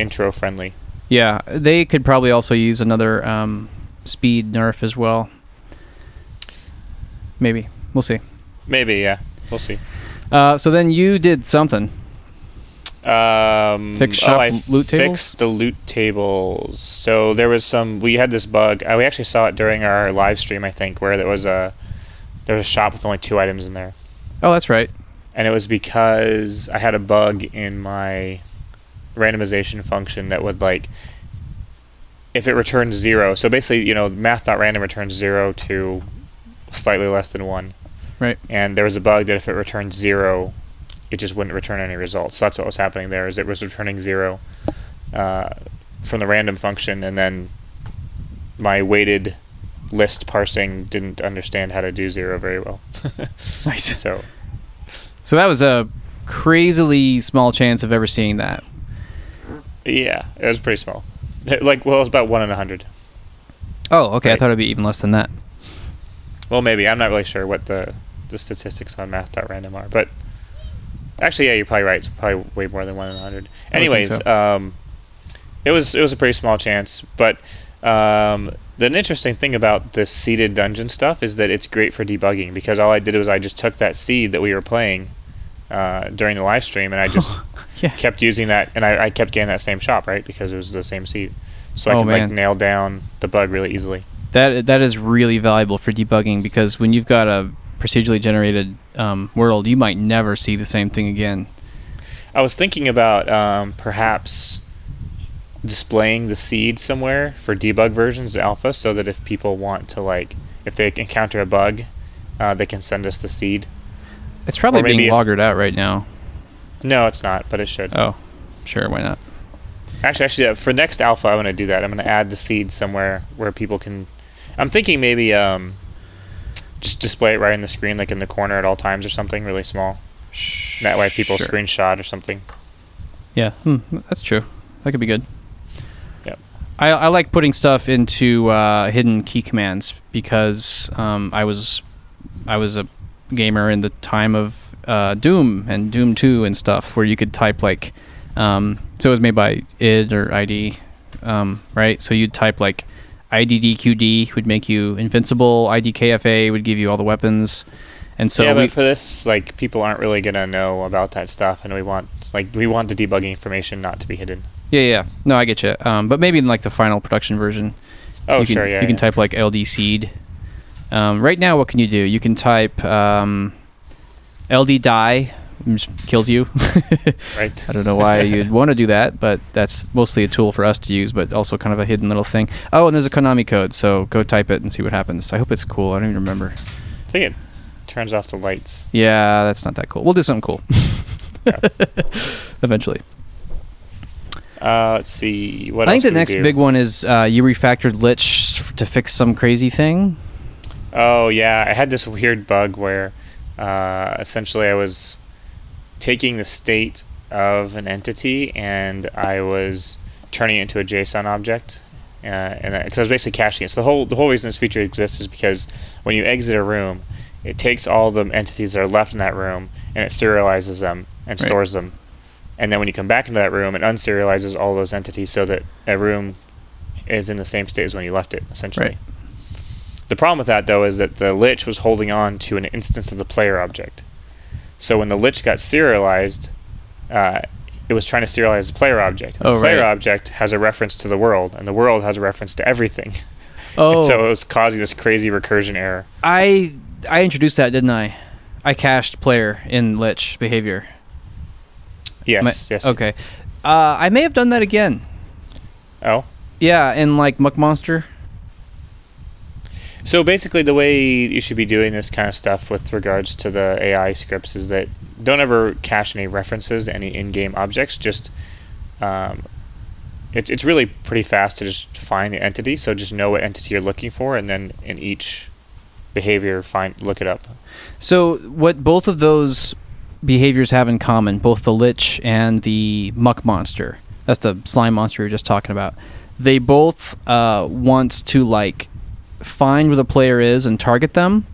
intro friendly. Yeah, they could probably also use another speed nerf as well. Maybe we'll see. Maybe yeah, we'll see. So then you did something. Fixed the loot tables. So there was we had this bug. We actually saw it during our live stream, I think, where there was a shop with only 2 items in there. Oh, that's right. And it was because I had a bug in my randomization function that would, like, if it returns 0. So basically, you know, math.random returns 0 to slightly less than 1. Right. And there was a bug that if it returns 0, it just wouldn't return any results. So that's what was happening there, is it was returning 0 from the random function, and then my weighted list parsing didn't understand how to do 0 very well. Nice. So that was a crazily small chance of ever seeing that. Yeah, it was pretty small. It was about 1 in 100. Oh, okay. Right. I thought it'd be even less than that. Well, maybe. I'm not really sure what the statistics on math.random are, but actually, yeah, you're probably right. It's probably way more than 1 in 100. Anyways, I think so. It was a pretty small chance. But the interesting thing about this seeded dungeon stuff is that it's great for debugging, because all I did was I just took that seed that we were playing during the live stream, and I just kept using that, and I kept getting that same shop, right, because it was the same seed. So I could like nail down the bug really easily. That is really valuable for debugging, because when you've got a procedurally generated world, you might never see the same thing again. I was thinking about perhaps displaying the seed somewhere for debug versions, alpha, so that if people want to, like, if they encounter a bug, they can send us the seed. It's probably being loggered out right now. No, it's not, but it should. Oh, sure, why not? Actually, for next alpha, I want to do that. I'm going to add the seed somewhere where people can... I'm thinking maybe just display it right on the screen, like in the corner at all times or something, really small. That way people screenshot or something. Yeah, that's true. That could be good. Yeah. I like putting stuff into hidden key commands, because I was a gamer in the time of Doom and Doom 2 and stuff, where you could type like... so it was made by id or ID, right? So you'd type like IDDQD would make you invincible, IDKFA would give you all the weapons. And so but for this, like, people aren't really gonna know about that stuff, and we want the debugging information not to be hidden. Yeah. No, I get you. But maybe in like the final production version, you can type like LD seed. Right now, what can you do? You can type LD die. Just kills you. Right. I don't know why you'd want to do that, but that's mostly a tool for us to use, but also kind of a hidden little thing. Oh, and there's a Konami code, so go type it and see what happens. I hope it's cool. I don't even remember. I think it turns off the lights. Yeah, that's not that cool. We'll do something cool. Eventually. Let's see. What else? I think the next big one is you refactored Lich to fix some crazy thing. Oh, yeah. I had this weird bug where essentially I was taking the state of an entity and I was turning it into a JSON object, and because I was basically caching it. So the whole reason this feature exists is because when you exit a room, it takes all the entities that are left in that room and it serializes them and stores them. And then when you come back into that room, it unserializes all those entities so that a room is in the same state as when you left it, essentially. Right. The problem with that, though, is that the Lich was holding on to an instance of the player object. So when the Lich got serialized, it was trying to serialize the player object. The player object has a reference to the world, and the world has a reference to everything. Oh. And so it was causing this crazy recursion error. I introduced that, didn't I? I cached player in Lich behavior. Yes. Okay. I may have done that again. Oh? Yeah, in like Muck Monster. So basically the way you should be doing this kind of stuff with regards to the AI scripts is that don't ever cache any references to any in-game objects. Just it's really pretty fast to just find the entity, so just know what entity you're looking for, and then in each behavior look it up. So what both of those behaviors have in common, both the Lich and the Muck Monster, that's the slime monster we were just talking about, they both want to like find where the player is and target them.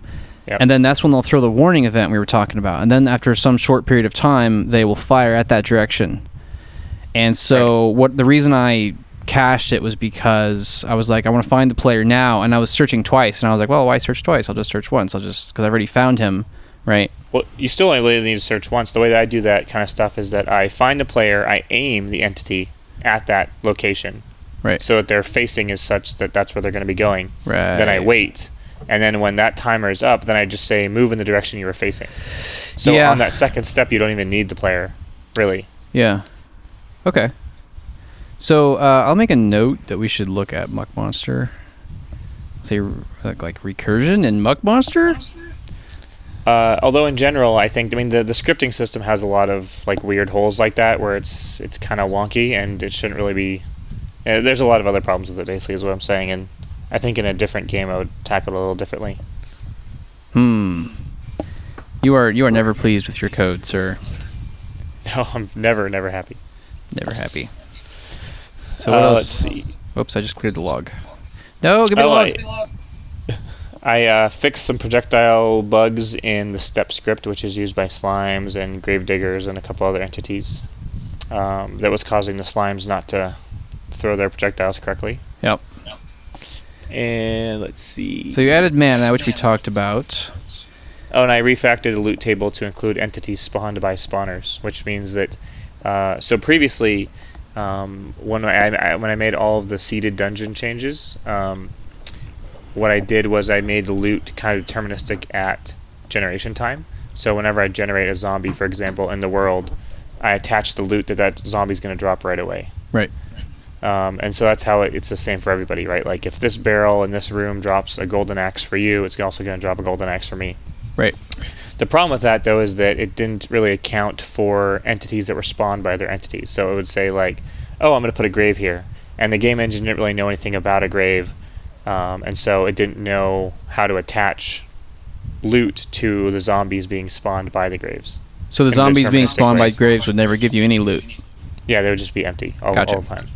Yep. And then that's when they'll throw the warning event we were talking about, and then after some short period of time they will fire at that direction. And so what the reason I cached it was because I was like, I want to find the player now, and I was searching twice, and I was like, well, why search twice? I'll just search once, because I've already found him, right? Well, you still only need to search once. The way that I do that kind of stuff is that I find the player, I aim the entity at that location. Right. So that their facing is such that that's where they're going to be going. Right. Then I wait, and then when that timer is up, then I just say move in the direction you were facing. So on that second step, you don't even need the player, really. Yeah. Okay. So I'll make a note that we should look at Muck Monster. Say like recursion in Muck Monster. Although in general, the scripting system has a lot of like weird holes like that where it's kind of wonky and it shouldn't really be. There's a lot of other problems with it, basically, is what I'm saying. And I think in a different game, I would tackle it a little differently. You are never pleased with your code, sir. No, I'm never happy. Never happy. So what else? Let's see. Oops, I just cleared the log. No, give me the log. I fixed some projectile bugs in the step script, which is used by slimes and gravediggers and a couple other entities. That was causing the slimes not to throw their projectiles correctly. Yep. And let's see. So you added mana, which we talked about. Oh, and I refactored the loot table to include entities spawned by spawners, which means that, so previously, when I made all of the seeded dungeon changes, what I did was I made the loot kind of deterministic at generation time. So whenever I generate a zombie, for example, in the world, I attach the loot that zombie's going to drop right away. Right. And so that's how it's the same for everybody, right? Like if this barrel in this room drops a golden axe for you, it's also going to drop a golden axe for me. Right. The problem with that, though, is that it didn't really account for entities that were spawned by other entities. So it would say, like, oh, I'm going to put a grave here. And the game engine didn't really know anything about a grave. And so it didn't know how to attach loot to the zombies being spawned by the graves. So the zombies being spawned by graves would never give you any loot? Yeah, they would just be empty all the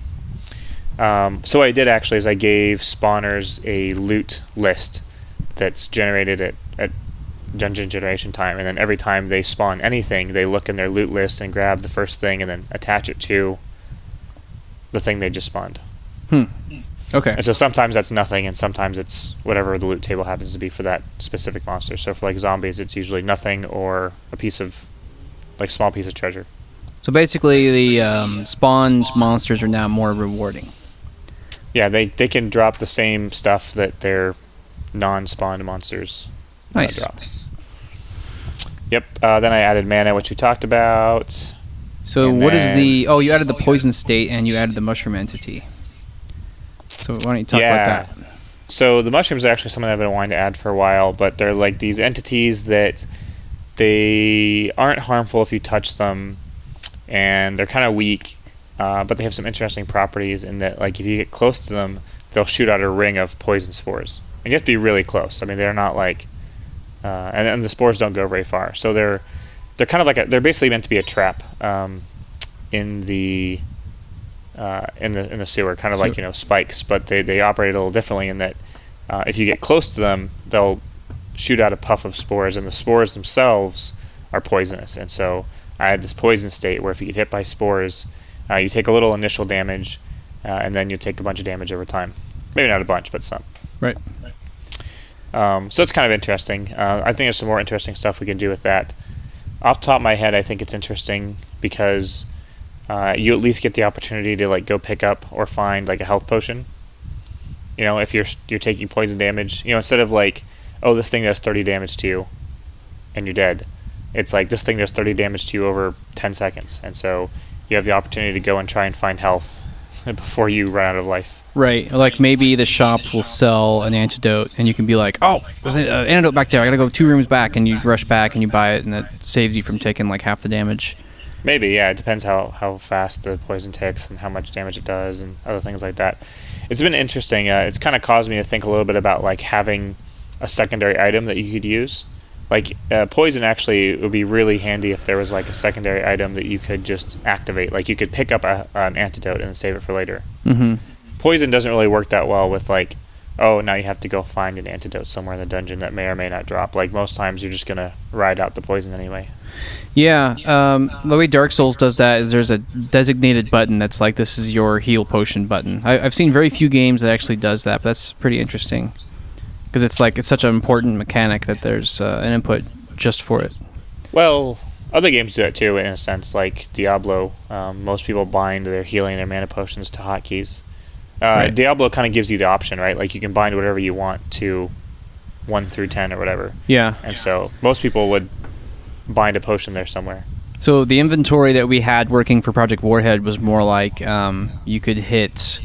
time. So what I did, actually, is I gave spawners a loot list that's generated at dungeon generation time. And then every time they spawn anything, they look in their loot list and grab the first thing and then attach it to the thing they just spawned. Hmm. Okay. And so sometimes that's nothing, and sometimes it's whatever the loot table happens to be for that specific monster. So for like zombies, it's usually nothing or a piece of, like, small piece of treasure. So basically, the spawned monsters are now more rewarding. Yeah, they can drop the same stuff that their non-spawned monsters drop. Nice. Yep. Then I added mana, which we talked about. So and what is the? Oh, you added the poison state, and you added the mushroom entity. So why don't you talk about that? So the mushrooms are actually something I've been wanting to add for a while, but they're like these entities that they aren't harmful if you touch them, and they're kind of weak, but they have some interesting properties in that, like, if you get close to them, they'll shoot out a ring of poison spores. And you have to be really close. I mean, they're not like... And the spores don't go very far. So they're kind of like... They're basically meant to be a trap in the sewer, kind of like, spikes, but they operate a little differently in that if you get close to them, they'll shoot out a puff of spores, and the spores themselves are poisonous. And so I had this poison state where if you get hit by spores, you take a little initial damage, and then you take a bunch of damage over time. Maybe not a bunch, but some. Right. So it's kind of interesting. I think there's some more interesting stuff we can do with that. Off the top of my head, I think it's interesting because... you at least get the opportunity to go pick up or find a health potion. If you're taking poison damage, instead of this thing does 30 damage to you and you're dead, it's like this thing does 30 damage to you over 10 seconds. And so you have the opportunity to go and try and find health before you run out of life. Right. Like maybe the shop will sell an antidote and you can be like, oh, there's an antidote back there. I got to go 2 rooms back, and you rush back and you buy it, and that saves you from taking half the damage. Maybe, yeah. It depends how fast the poison ticks and how much damage it does and other things like that. It's been interesting. It's kind of caused me to think a little bit about having a secondary item that you could use. Poison actually would be really handy if there was a secondary item that you could just activate. You could pick up an antidote and save it for later. Mm-hmm. Poison doesn't really work that well with now you have to go find an antidote somewhere in the dungeon that may or may not drop. Most times you're just going to ride out the poison anyway. Yeah, the way Dark Souls does that is there's a designated button that's this is your heal potion button. I've seen very few games that actually does that, but that's pretty interesting. Because it's such an important mechanic that there's an input just for it. Well, other games do that too, in a sense, like Diablo. Most people bind their healing and their mana potions to hotkeys. Right. Diablo kind of gives you the option, right? You can bind whatever you want to 1 through 10 or whatever. Yeah. And so most people would bind a potion there somewhere. So the inventory that we had working for Project Warhead was more you could hit...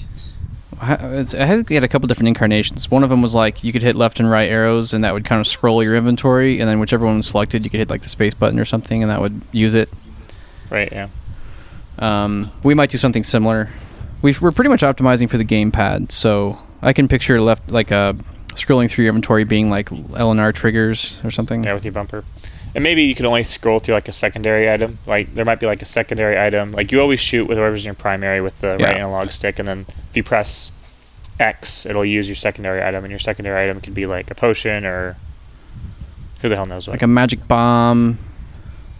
I think we had a couple different incarnations. One of them was you could hit left and right arrows, and that would kind of scroll your inventory, and then whichever one was selected, you could hit the space button or something, and that would use it. Right, yeah. We might do something similar. We're pretty much optimizing for the gamepad, so I can picture left scrolling through your inventory being L&R triggers or something. Yeah, with your bumper, and maybe you can only scroll through a secondary item. There might be a secondary item. You always shoot with whatever's in your primary with the right analog stick, and then if you press X, it'll use your secondary item, and your secondary item could be a potion or who the hell knows what. A magic bomb,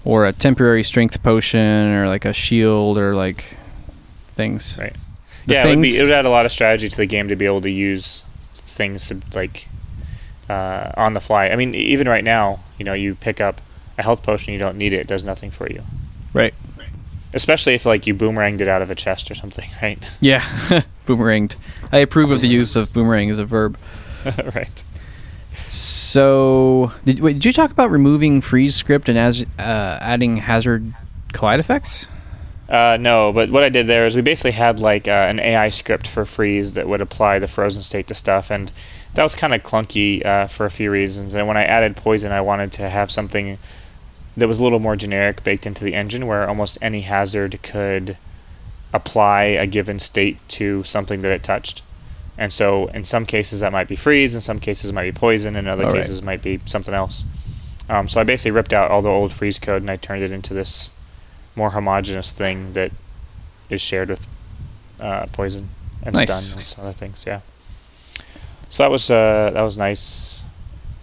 or a temporary strength potion, or a shield, or things. Right. It would add a lot of strategy to the game to be able to use things on the fly. I mean, even right now, you know, you pick up a health potion, you don't need it. It does nothing for you. Right. Especially if, like, you boomeranged it out of a chest or something, right? Yeah, boomeranged. I approve of the use of boomerang as a verb. Right. So, did you talk about removing freeze script and adding hazard collide effects? No, but what I did there is we basically had, like, an AI script for freeze that would apply the frozen state to stuff, and that was kind of clunky for a few reasons. And when I added poison, I wanted to have something that was a little more generic baked into the engine, where almost any hazard could apply a given state to something that it touched. And so in some cases that might be freeze, in some cases it might be poison, in other cases it might be something else. So I basically ripped out all the old freeze code and I turned it into this more homogeneous thing that is shared with poison and stun and some other things. Yeah. So that was nice.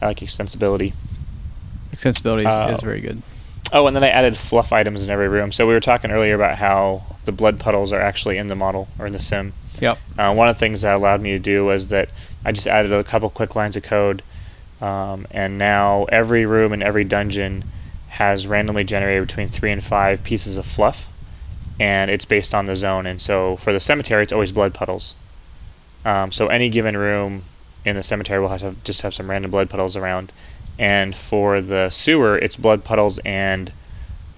I like extensibility. Extensibility is very good. Oh, and then I added fluff items in every room. So we were talking earlier about how the blood puddles are actually in the model or in the sim. Yep. One of the things that allowed me to do was that I just added a couple quick lines of code, and now every room and every dungeon has randomly generated between 3 and 5 pieces of fluff, and it's based on the zone. And so for the cemetery, it's always blood puddles. So any given room in the cemetery will just have some random blood puddles around. And for the sewer, it's blood puddles and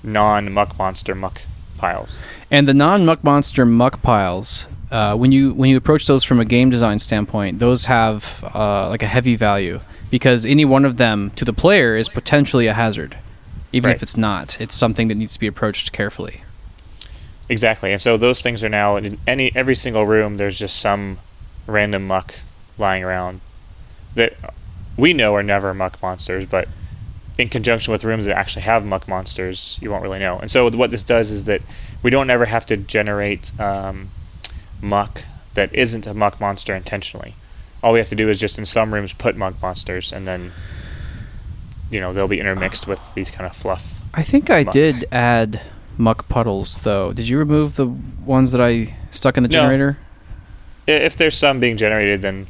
non-muck monster muck piles. And the non-muck monster muck piles, when you approach those from a game design standpoint, those have like a heavy value, because any one of them to the player is potentially a hazard, even if it's not. It's something that needs to be approached carefully. Exactly. And so those things are now in every single room. There's just some random muck lying around that we know are never muck monsters, but in conjunction with rooms that actually have muck monsters, you won't really know. And so what this does is that we don't ever have to generate muck that isn't a muck monster intentionally. All we have to do is just in some rooms put muck monsters, and then, you know, they'll be intermixed with these kind of fluff. I think I did add muck puddles, though. Did you remove the ones that I stuck in the generator? If there's some being generated, then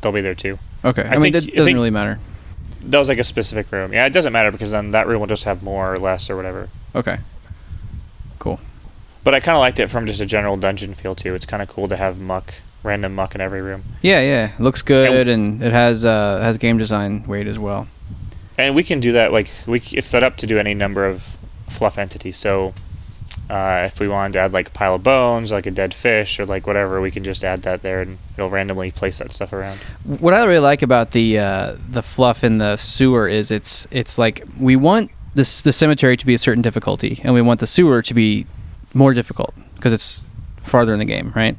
they'll be there too. Okay, I mean, that doesn't really matter. That was like a specific room. Yeah, it doesn't matter, because then that room will just have more or less or whatever. Okay, cool. But I kind of liked it from just a general dungeon feel too. It's kind of cool to have random muck in every room. Yeah, yeah, looks good, and it has game design weight as well. And we can do that, like, it's set up to do any number of fluff entities. So if we wanted to add like a pile of bones, like a dead fish, or like whatever, we can just add that there, and it'll randomly place that stuff around. What I really like about the fluff in the sewer is it's like we want the cemetery to be a certain difficulty, and we want the sewer to be more difficult because it's farther in the game, right?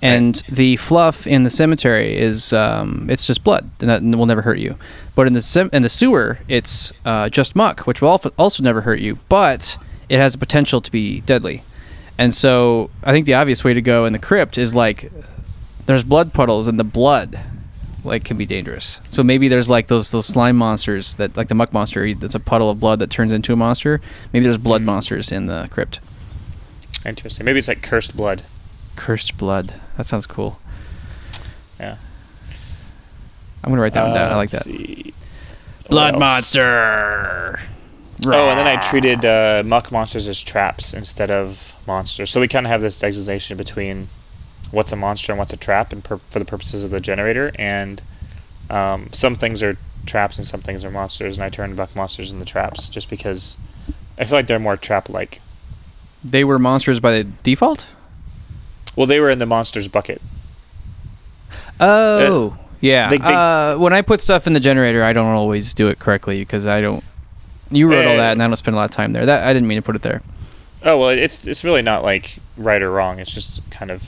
And the fluff in the cemetery is it's just blood, and that will never hurt you. But in the sewer, it's just muck, which will also never hurt you, but it has the potential to be deadly. And so I think the obvious way to go in the crypt is, like, there's blood puddles, and the blood, like, can be dangerous. So maybe there's, like, those slime monsters that, like the muck monster, that's a puddle of blood that turns into a monster. Maybe there's blood monsters in the crypt. Interesting. Maybe it's like cursed blood. Cursed blood. That sounds cool. Yeah. I'm going to write that one down. I like that. See. Blood monster! Oh, and then I treated muck monsters as traps instead of monsters. So we kind of have this designation between what's a monster and what's a trap, and for the purposes of the generator. And some things are traps and some things are monsters. And I turned muck monsters into traps just because I feel like they're more trap-like. They were monsters by default? Well, they were in the monsters bucket. Oh, yeah. When I put stuff in the generator, I don't always do it correctly because I don't... You wrote all that, and I don't spend a lot of time there. That I didn't mean to put it there. Oh, well, it's really not, like, right or wrong. It's just kind of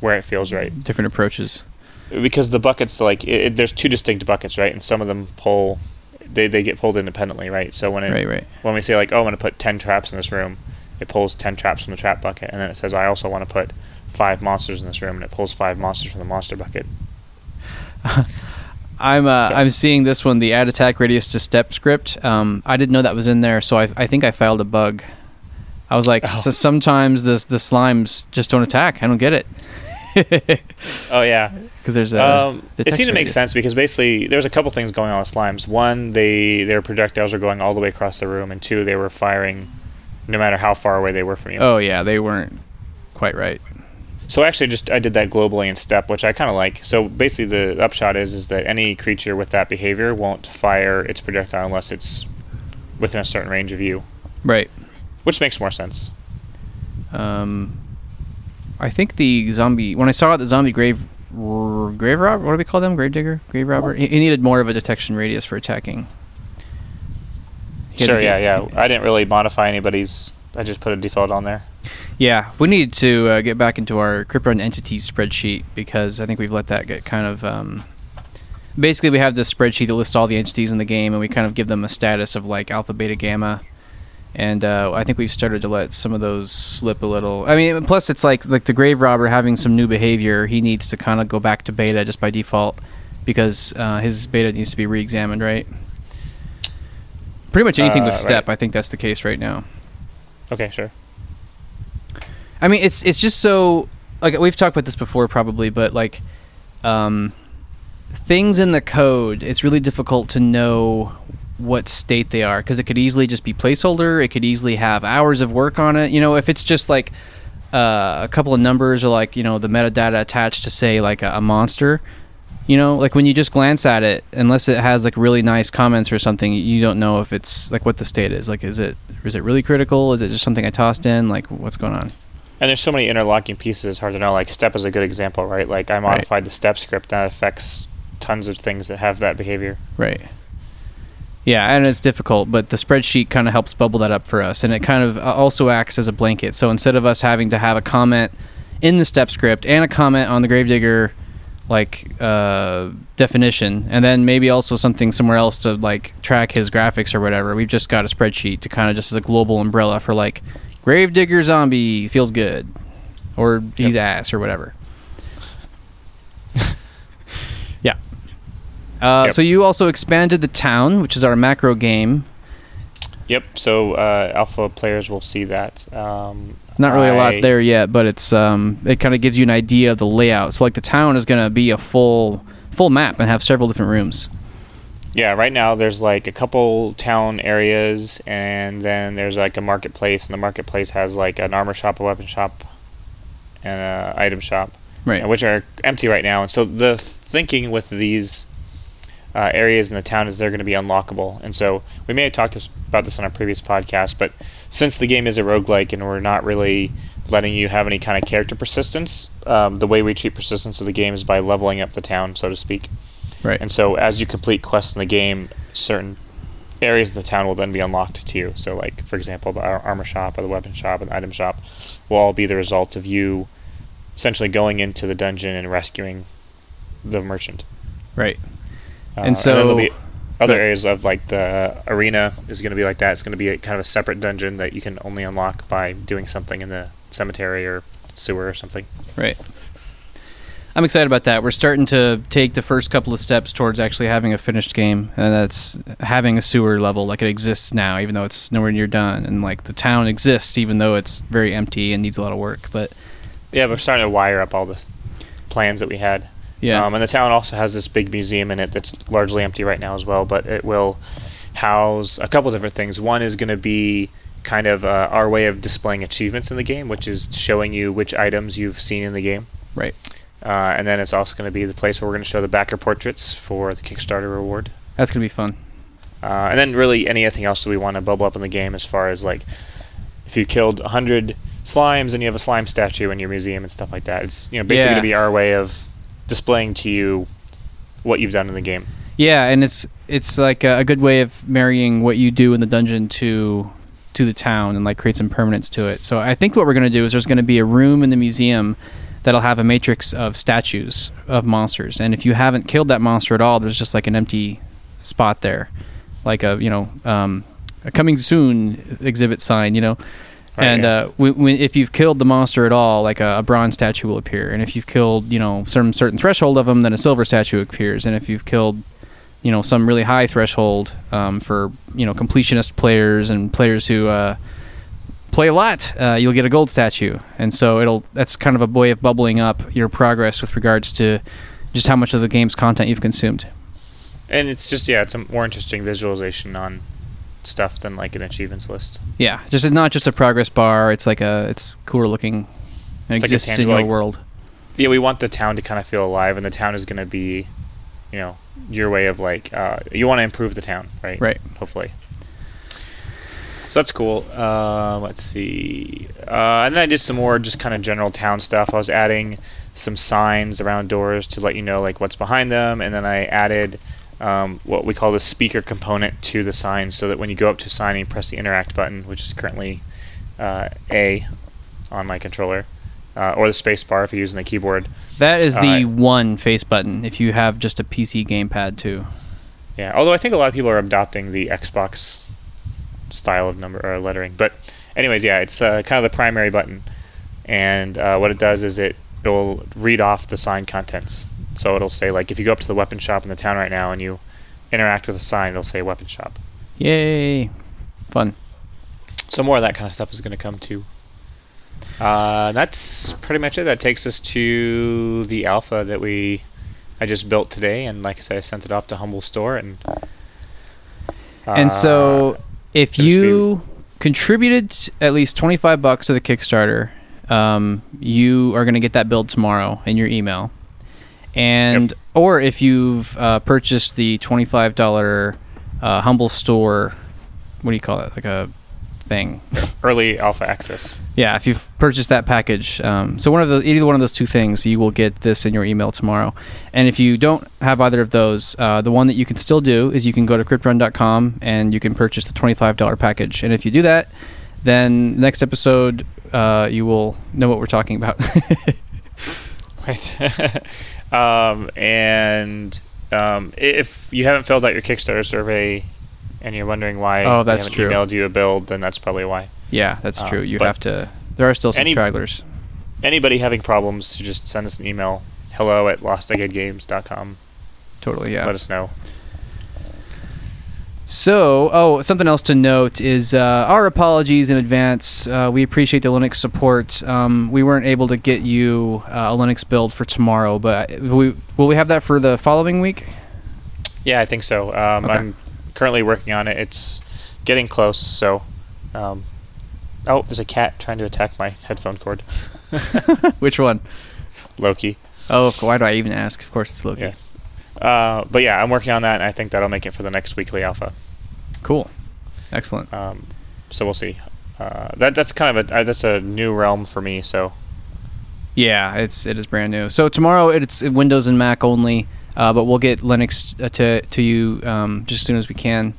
where it feels right. Different approaches. Because the buckets, like, there's two distinct buckets, right? And some of them pull... They get pulled independently, right? So when we say, like, oh, I'm going to put 10 traps in this room, it pulls 10 traps from the trap bucket. And then it says, I also want to put 5 monsters in this room, and it pulls 5 monsters from the monster bucket. I'm seeing this one, the add attack radius to step script. I didn't know that was in there, so I think I filed a bug. I was like, So sometimes the slimes just don't attack. I don't get it. Oh yeah, because there's the it seemed to make sense because basically there's a couple things going on with slimes. One, their projectiles were going all the way across the room, and two, they were firing no matter how far away they were from you. Oh yeah, they weren't quite right. So actually, I did that globally in step, which I kind of like. So basically, the upshot is that any creature with that behavior won't fire its projectile unless it's within a certain range of you. Right. Which makes more sense. I think the zombie, when I saw the zombie grave robber, what do we call them? Grave digger? Grave robber? He needed more of a detection radius for attacking. Sure, yeah. I didn't really modify anybody's, I just put a default on there. Yeah, we need to get back into our Crypt Run entities spreadsheet because I think we've let that get kind of, basically we have this spreadsheet that lists all the entities in the game and we kind of give them a status of like alpha, beta, gamma. And I think we've started to let some of those slip a little. I mean, plus it's like the grave robber having some new behavior. He needs to kind of go back to beta just by default because his beta needs to be re-examined, right? Pretty much anything with step, right. I think that's the case right now. Okay, sure. I mean, it's just so, like, we've talked about this before probably, but like things in the code, it's really difficult to know what state they are because it could easily just be placeholder. It could easily have hours of work on it. You know, if it's just like a couple of numbers or like, you know, the metadata attached to say like a monster, you know, like when you just glance at it, unless it has like really nice comments or something, you don't know if it's like what the state is. Like, is it really critical? Is it just something I tossed in? Like, what's going on? And there's so many interlocking pieces, it's hard to know. Like, step is a good example, right? Like, I modified the step script, and that affects tons of things that have that behavior. Right. Yeah, and it's difficult, but the spreadsheet kind of helps bubble that up for us, and it kind of also acts as a blanket. So instead of us having to have a comment in the step script and a comment on the Gravedigger, like, definition, and then maybe also something somewhere else to, like, track his graphics or whatever, we've just got a spreadsheet to kind of just as a global umbrella for, like, Gravedigger zombie feels good, or he's ass, or whatever. Yeah. So you also expanded the town, which is our macro game. Yep. So alpha players will see that. Not really a lot there yet, but it's it kind of gives you an idea of the layout. So like the town is going to be a full map and have several different rooms. Yeah, right now there's like a couple town areas, and then there's like a marketplace, and the marketplace has like an armor shop, a weapon shop, and an item shop, right? Which are empty right now. And so the thinking with these areas in the town is they're going to be unlockable. And so we may have talked about this on our previous podcast, but since the game is a roguelike and we're not really letting you have any kind of character persistence, the way we treat persistence of the game is by leveling up the town, so to speak. Right. And so as you complete quests in the game, certain areas of the town will then be unlocked to you. So like, for example, the armor shop or the weapon shop and item shop will all be the result of you essentially going into the dungeon and rescuing the merchant. Right. And so and other areas of like the arena is going to be like that. It's going to be a kind of a separate dungeon that you can only unlock by doing something in the cemetery or sewer or something. Right. I'm excited about that. We're starting to take the first couple of steps towards actually having a finished game, and that's having a sewer level. Like, it exists now, even though it's nowhere near done, and like the town exists, even though it's very empty and needs a lot of work. But yeah, we're starting to wire up all the plans that we had. Yeah, and the town also has this big museum in it that's largely empty right now as well, but it will house a couple different things. One is going to be kind of our way of displaying achievements in the game, which is showing you which items you've seen in the game. Right. And then it's also going to be the place where we're going to show the backer portraits for the Kickstarter reward. That's going to be fun. And then really anything else that we want to bubble up in the game as far as, like, if you killed 100 slimes and you have a slime statue in your museum and stuff like that. It's, you know, basically going to be our way of displaying to you what you've done in the game. Yeah, and it's like a good way of marrying what you do in the dungeon to the town and, like, create some permanence to it. So I think what we're going to do is there's going to be a room in the museum that'll have a matrix of statues of monsters, and if you haven't killed that monster at all, there's just like an empty spot there, like a, you know, a coming soon exhibit sign, you know. If you've killed the monster at all, like a bronze statue will appear, and if you've killed, you know, some certain threshold of them, then a silver statue appears, and if you've killed, you know, some really high threshold for, you know, completionist players and players who play a lot, you'll get a gold statue. And so that's kind of a way of bubbling up your progress with regards to just how much of the game's content you've consumed. And it's just, it's a more interesting visualization on stuff than like an achievements list. Yeah, just it's not just a progress bar. It's like it's cooler looking. It exists in your world. Yeah, we want the town to kind of feel alive, and the town is going to be, your way of you want to improve the town, right? Right. Hopefully. So that's cool. Let's see. And then I did some more just kind of general town stuff. I was adding some signs around doors to let you know what's behind them, and then I added what we call the speaker component to the sign, so that when you go up to sign and you press the interact button, which is currently A on my controller, or the space bar if you're using the keyboard. That is the one face button if you have just a PC gamepad too. Yeah, although I think a lot of people are adopting the Xbox style of number or lettering. But anyways, it's kind of the primary button. And what it does is it'll read off the sign contents. So it'll say, if you go up to the weapon shop in the town right now and you interact with a sign, it'll say weapon shop. Yay. Fun. So more of that kind of stuff is going to come too. That's pretty much it. That takes us to the alpha that I just built today. And like I said, I sent it off to Humble Store. And so if you contributed at least $25 to the Kickstarter, you are going to get that build tomorrow in your email. And yep. Or if you've purchased the $25 Humble Store, what do you call it? Like a thing. Early alpha access. Yeah, if you've purchased that package. So either one of those two things, you will get this in your email tomorrow. And if you don't have either of those, the one that you can still do is you can go to cryptrun.com and you can purchase the $25 package. And if you do that, then next episode, you will know what we're talking about. Right. And if you haven't filled out your Kickstarter survey and you're wondering why I haven't emailed you a build, then that's probably why. Yeah, that's true. You have to. There are still some stragglers. Anybody having problems, just send us an email. hello@lostagaingames.com. Totally, yeah. Let us know. So, something else to note is our apologies in advance. We appreciate the Linux support. We weren't able to get you a Linux build for tomorrow, but will we have that for the following week? Yeah, I think so. Okay. I'm currently working on it. It's getting close, so... there's a cat trying to attack my headphone cord. Which one? Loki. Oh, why do I even ask? Of course it's Loki. Yes. But yeah, I'm working on that, and I think that'll make it for the next weekly alpha. Cool, excellent. So we'll see. That's kind of that's a new realm for me. So yeah, it is brand new. So tomorrow it's Windows and Mac only, but we'll get Linux to you just as soon as we can.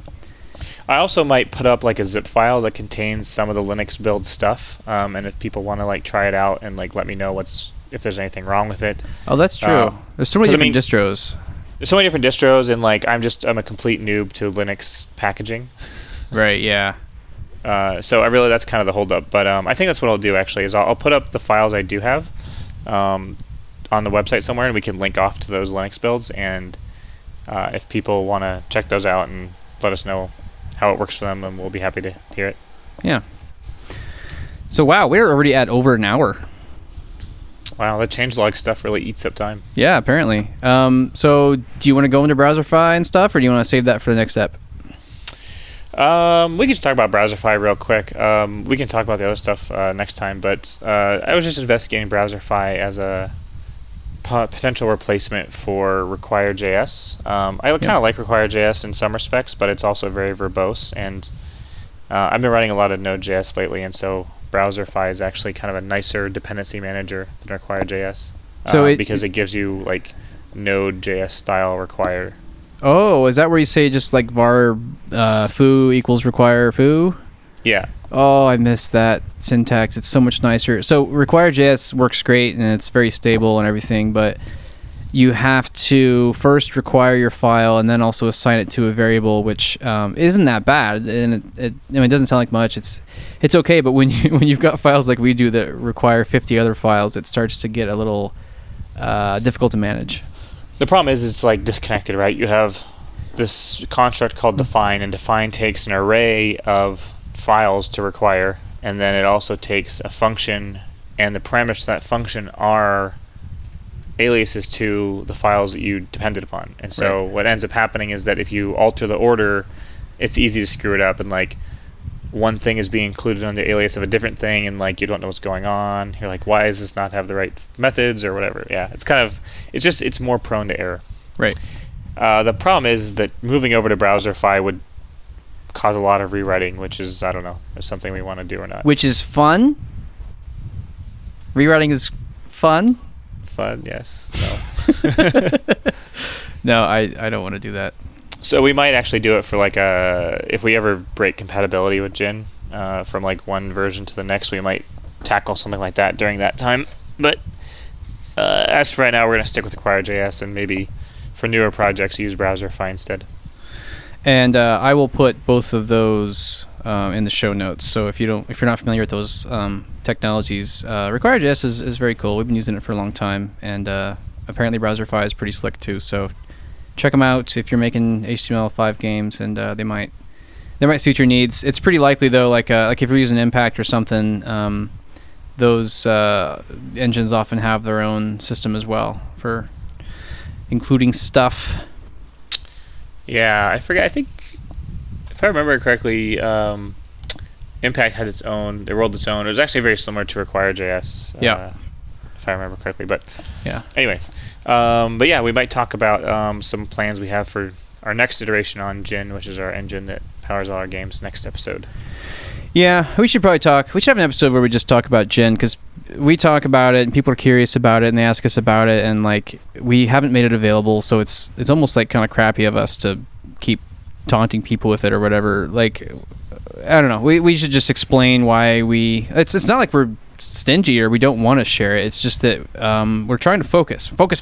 I also might put up a zip file that contains some of the Linux build stuff, and if people want to try it out and let me know if there's anything wrong with it. Oh, that's true. There's so many different distros. There's so many different distros, and I'm a complete noob to Linux packaging. Right, yeah. So I really, that's kind of the holdup. But I think that's what I'll do, actually, is I'll put up the files I do have on the website somewhere, and we can link off to those Linux builds. And if people want to check those out and let us know how it works for them, and we'll be happy to hear it. Yeah. So, wow, we're already at over an hour. Wow, that changelog stuff really eats up time. Yeah, apparently. So do you want to go into Browserify and stuff, or do you want to save that for the next step? We can just talk about Browserify real quick. We can talk about the other stuff next time, but I was just investigating Browserify as a potential replacement for RequireJS. I kind of like RequireJS in some respects, but it's also very verbose, and I've been running a lot of Node.js lately, and so Browserify is actually kind of a nicer dependency manager than RequireJS, because it gives you Node.js style require. Oh, is that where you say just var foo equals require foo? Yeah. Oh, I missed that syntax. It's so much nicer. So RequireJS works great and it's very stable and everything, but you have to first require your file and then also assign it to a variable, which isn't that bad, and it doesn't sound like much. It's okay, but when you've got files like we do that require 50 other files, it starts to get a little difficult to manage. The problem is it's disconnected, right? You have this construct called define, and define takes an array of files to require, and then it also takes a function, and the parameters to that function are aliases to the files that you depended upon. And so what ends up happening is that if you alter the order, it's easy to screw it up, and like one thing is being included under the alias of a different thing, and like you don't know what's going on. You're like, why does this not have the right methods or whatever? Yeah, it's kind of, it's just, it's more prone to error. Right. The problem is that moving over to Browserify would cause a lot of rewriting, which is, I don't know, is something we want to do or not. Which is fun. Rewriting is fun. Fun, yes. No. No, I don't want to do that. So we might actually do it for like a, if we ever break compatibility with Gin from like one version to the next, we might tackle something like that during that time. But as for right now, we're going to stick with RequireJS and maybe for newer projects use Browserify instead. And I will put both of those in the show notes. So if you're not familiar with those technologies, RequireJS is very cool. We've been using it for a long time, and apparently Browserify is pretty slick too. So check them out if you're making HTML5 games, and they might suit your needs. It's pretty likely though, like if you're using Impact or something, those engines often have their own system as well for including stuff. Yeah, I forget. I think, if I remember correctly, Impact had its own. They rolled its own. It was actually very similar to RequireJS. Yeah. If I remember correctly, but yeah. Anyways, but yeah, we might talk about some plans we have for our next iteration on Gin, which is our engine that powers all our games. Next episode. Yeah, we should probably talk. We should have an episode where we just talk about Gin, because we talk about it and people are curious about it and they ask us about it, and like we haven't made it available, so it's almost like kind of crappy of us to keep taunting people with it or whatever. Like, I don't know. We should just explain why we. It's not like we're stingy or we don't want to share it. It's just that we're trying to focus. Like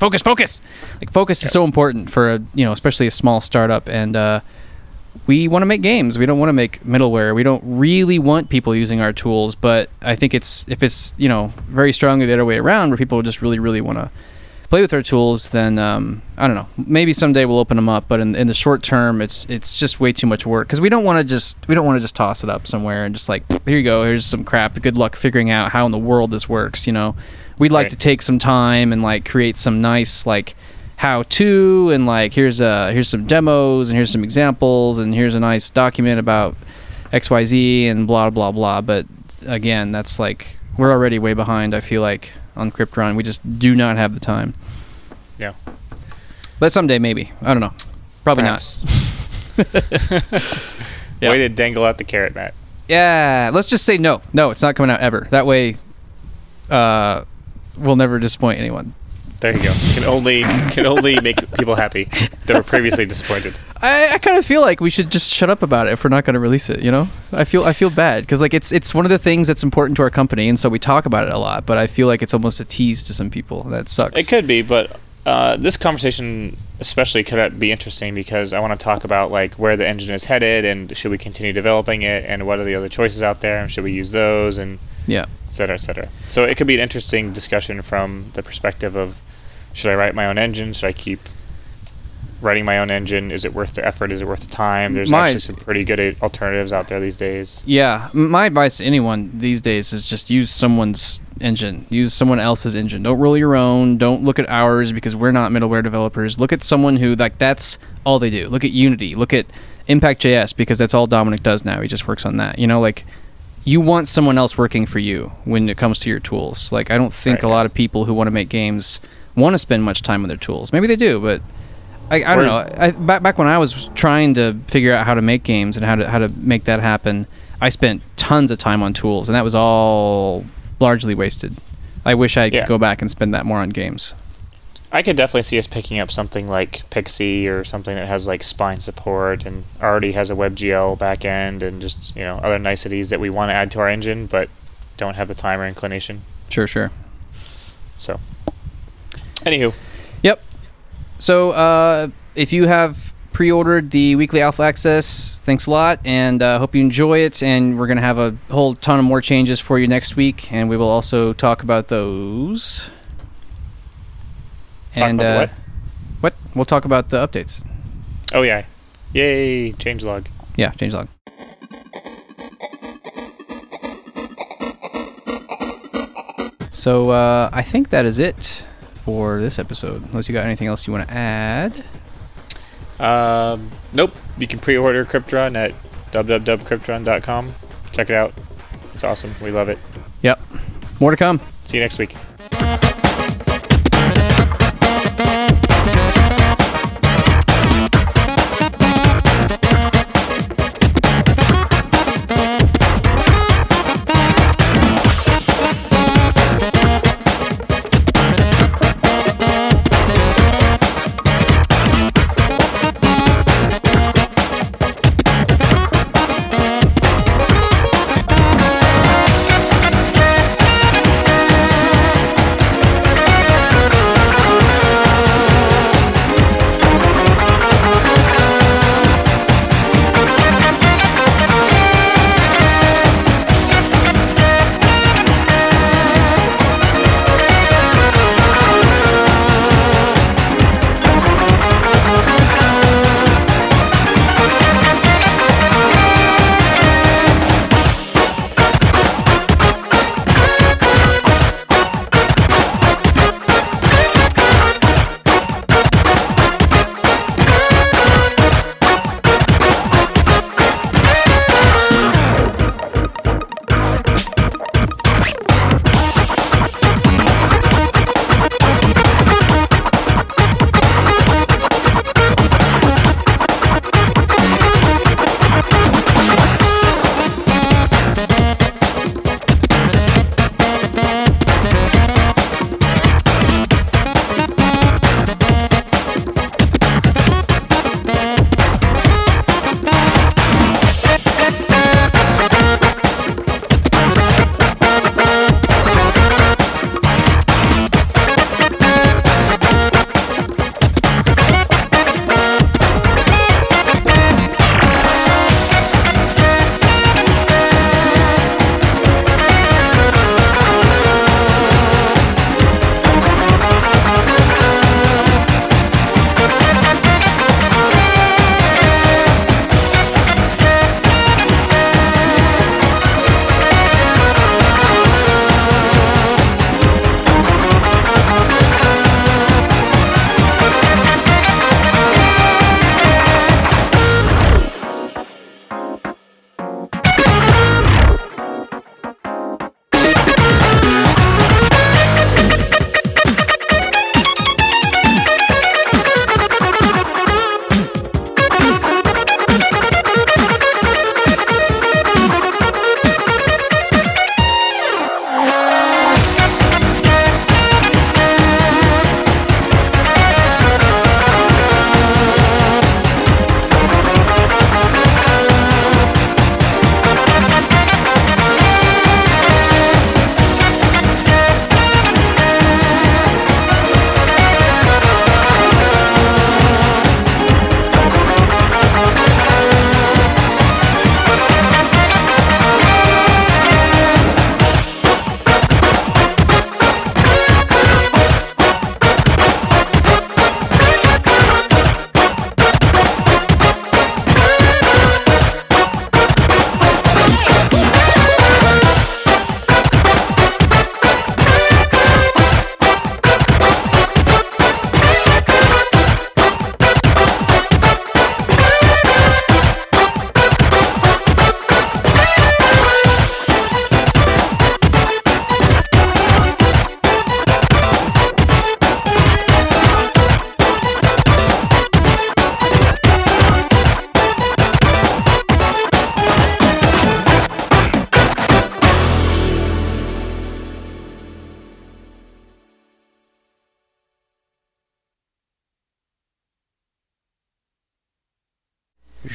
focus is so important for especially a small startup, and we want to make games. We don't want to make middleware. We don't really want people using our tools, but I think if it's very strongly the other way around, where people just really, really want to play with our tools, then I don't know. Maybe someday we'll open them up, but in the short term, it's just way too much work, because we don't want to just toss it up somewhere and just like, here you go, here's some crap. Good luck figuring out how in the world this works. We'd like to take some time and like create some nice like how-to, and like here's some demos, and here's some examples, and here's a nice document about XYZ and blah blah blah. But again, that's like, we're already way behind, I feel like, on Crypt Run. We just do not have the time. Yeah. But someday maybe. I don't know. Probably Perhaps not. Yeah. Way to dangle out the carrot, Matt. Yeah. Let's just say no. No, it's not coming out ever. That way we'll never disappoint anyone. There you go. Can only make people happy that were previously disappointed. I kind of feel like we should just shut up about it if we're not going to release it. I feel bad, because like it's one of the things that's important to our company, and so we talk about it a lot. But I feel like it's almost a tease to some people. That sucks. It could be, but this conversation especially could be interesting, because I want to talk about like where the engine is headed, and should we continue developing it, and what are the other choices out there, and should we use those, and et cetera, et cetera. So it could be an interesting discussion from the perspective of, should I write my own engine? Should I keep writing my own engine? Is it worth the effort? Is it worth the time? There's actually some pretty good alternatives out there these days. Yeah. My advice to anyone these days is just use someone's engine. Use someone else's engine. Don't roll your own. Don't look at ours, because we're not middleware developers. Look at someone who, like, that's all they do. Look at Unity. Look at Impact.js, because that's all Dominic does now. He just works on that. You want someone else working for you when it comes to your tools. Like, I don't think a lot of people who want to make games want to spend much time on their tools. Maybe they do, but I don't know. Back when I was trying to figure out how to make games and how to make that happen, I spent tons of time on tools, and that was all largely wasted. I wish I could go back and spend that more on games. I could definitely see us picking up something like Pixie or something that has like spline support and already has a WebGL backend and just other niceties that we want to add to our engine but don't have the time or inclination. Sure. So. Anywho. Yep. So if you have pre-ordered the weekly alpha access, thanks a lot, and hope you enjoy it. And we're going to have a whole ton of more changes for you next week, and we will also talk about those. And about what? We'll talk about the updates. Oh, yeah. Yay. Changelog. Yeah, changelog. So I think that is it for this episode, unless you got anything else you want to add. Nope. You can pre-order Crypt Run at www.cryptrun.com. Check it out. It's awesome. We love it. Yep. More to come. See you next week.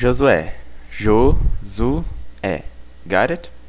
Josué. Josué. Got it?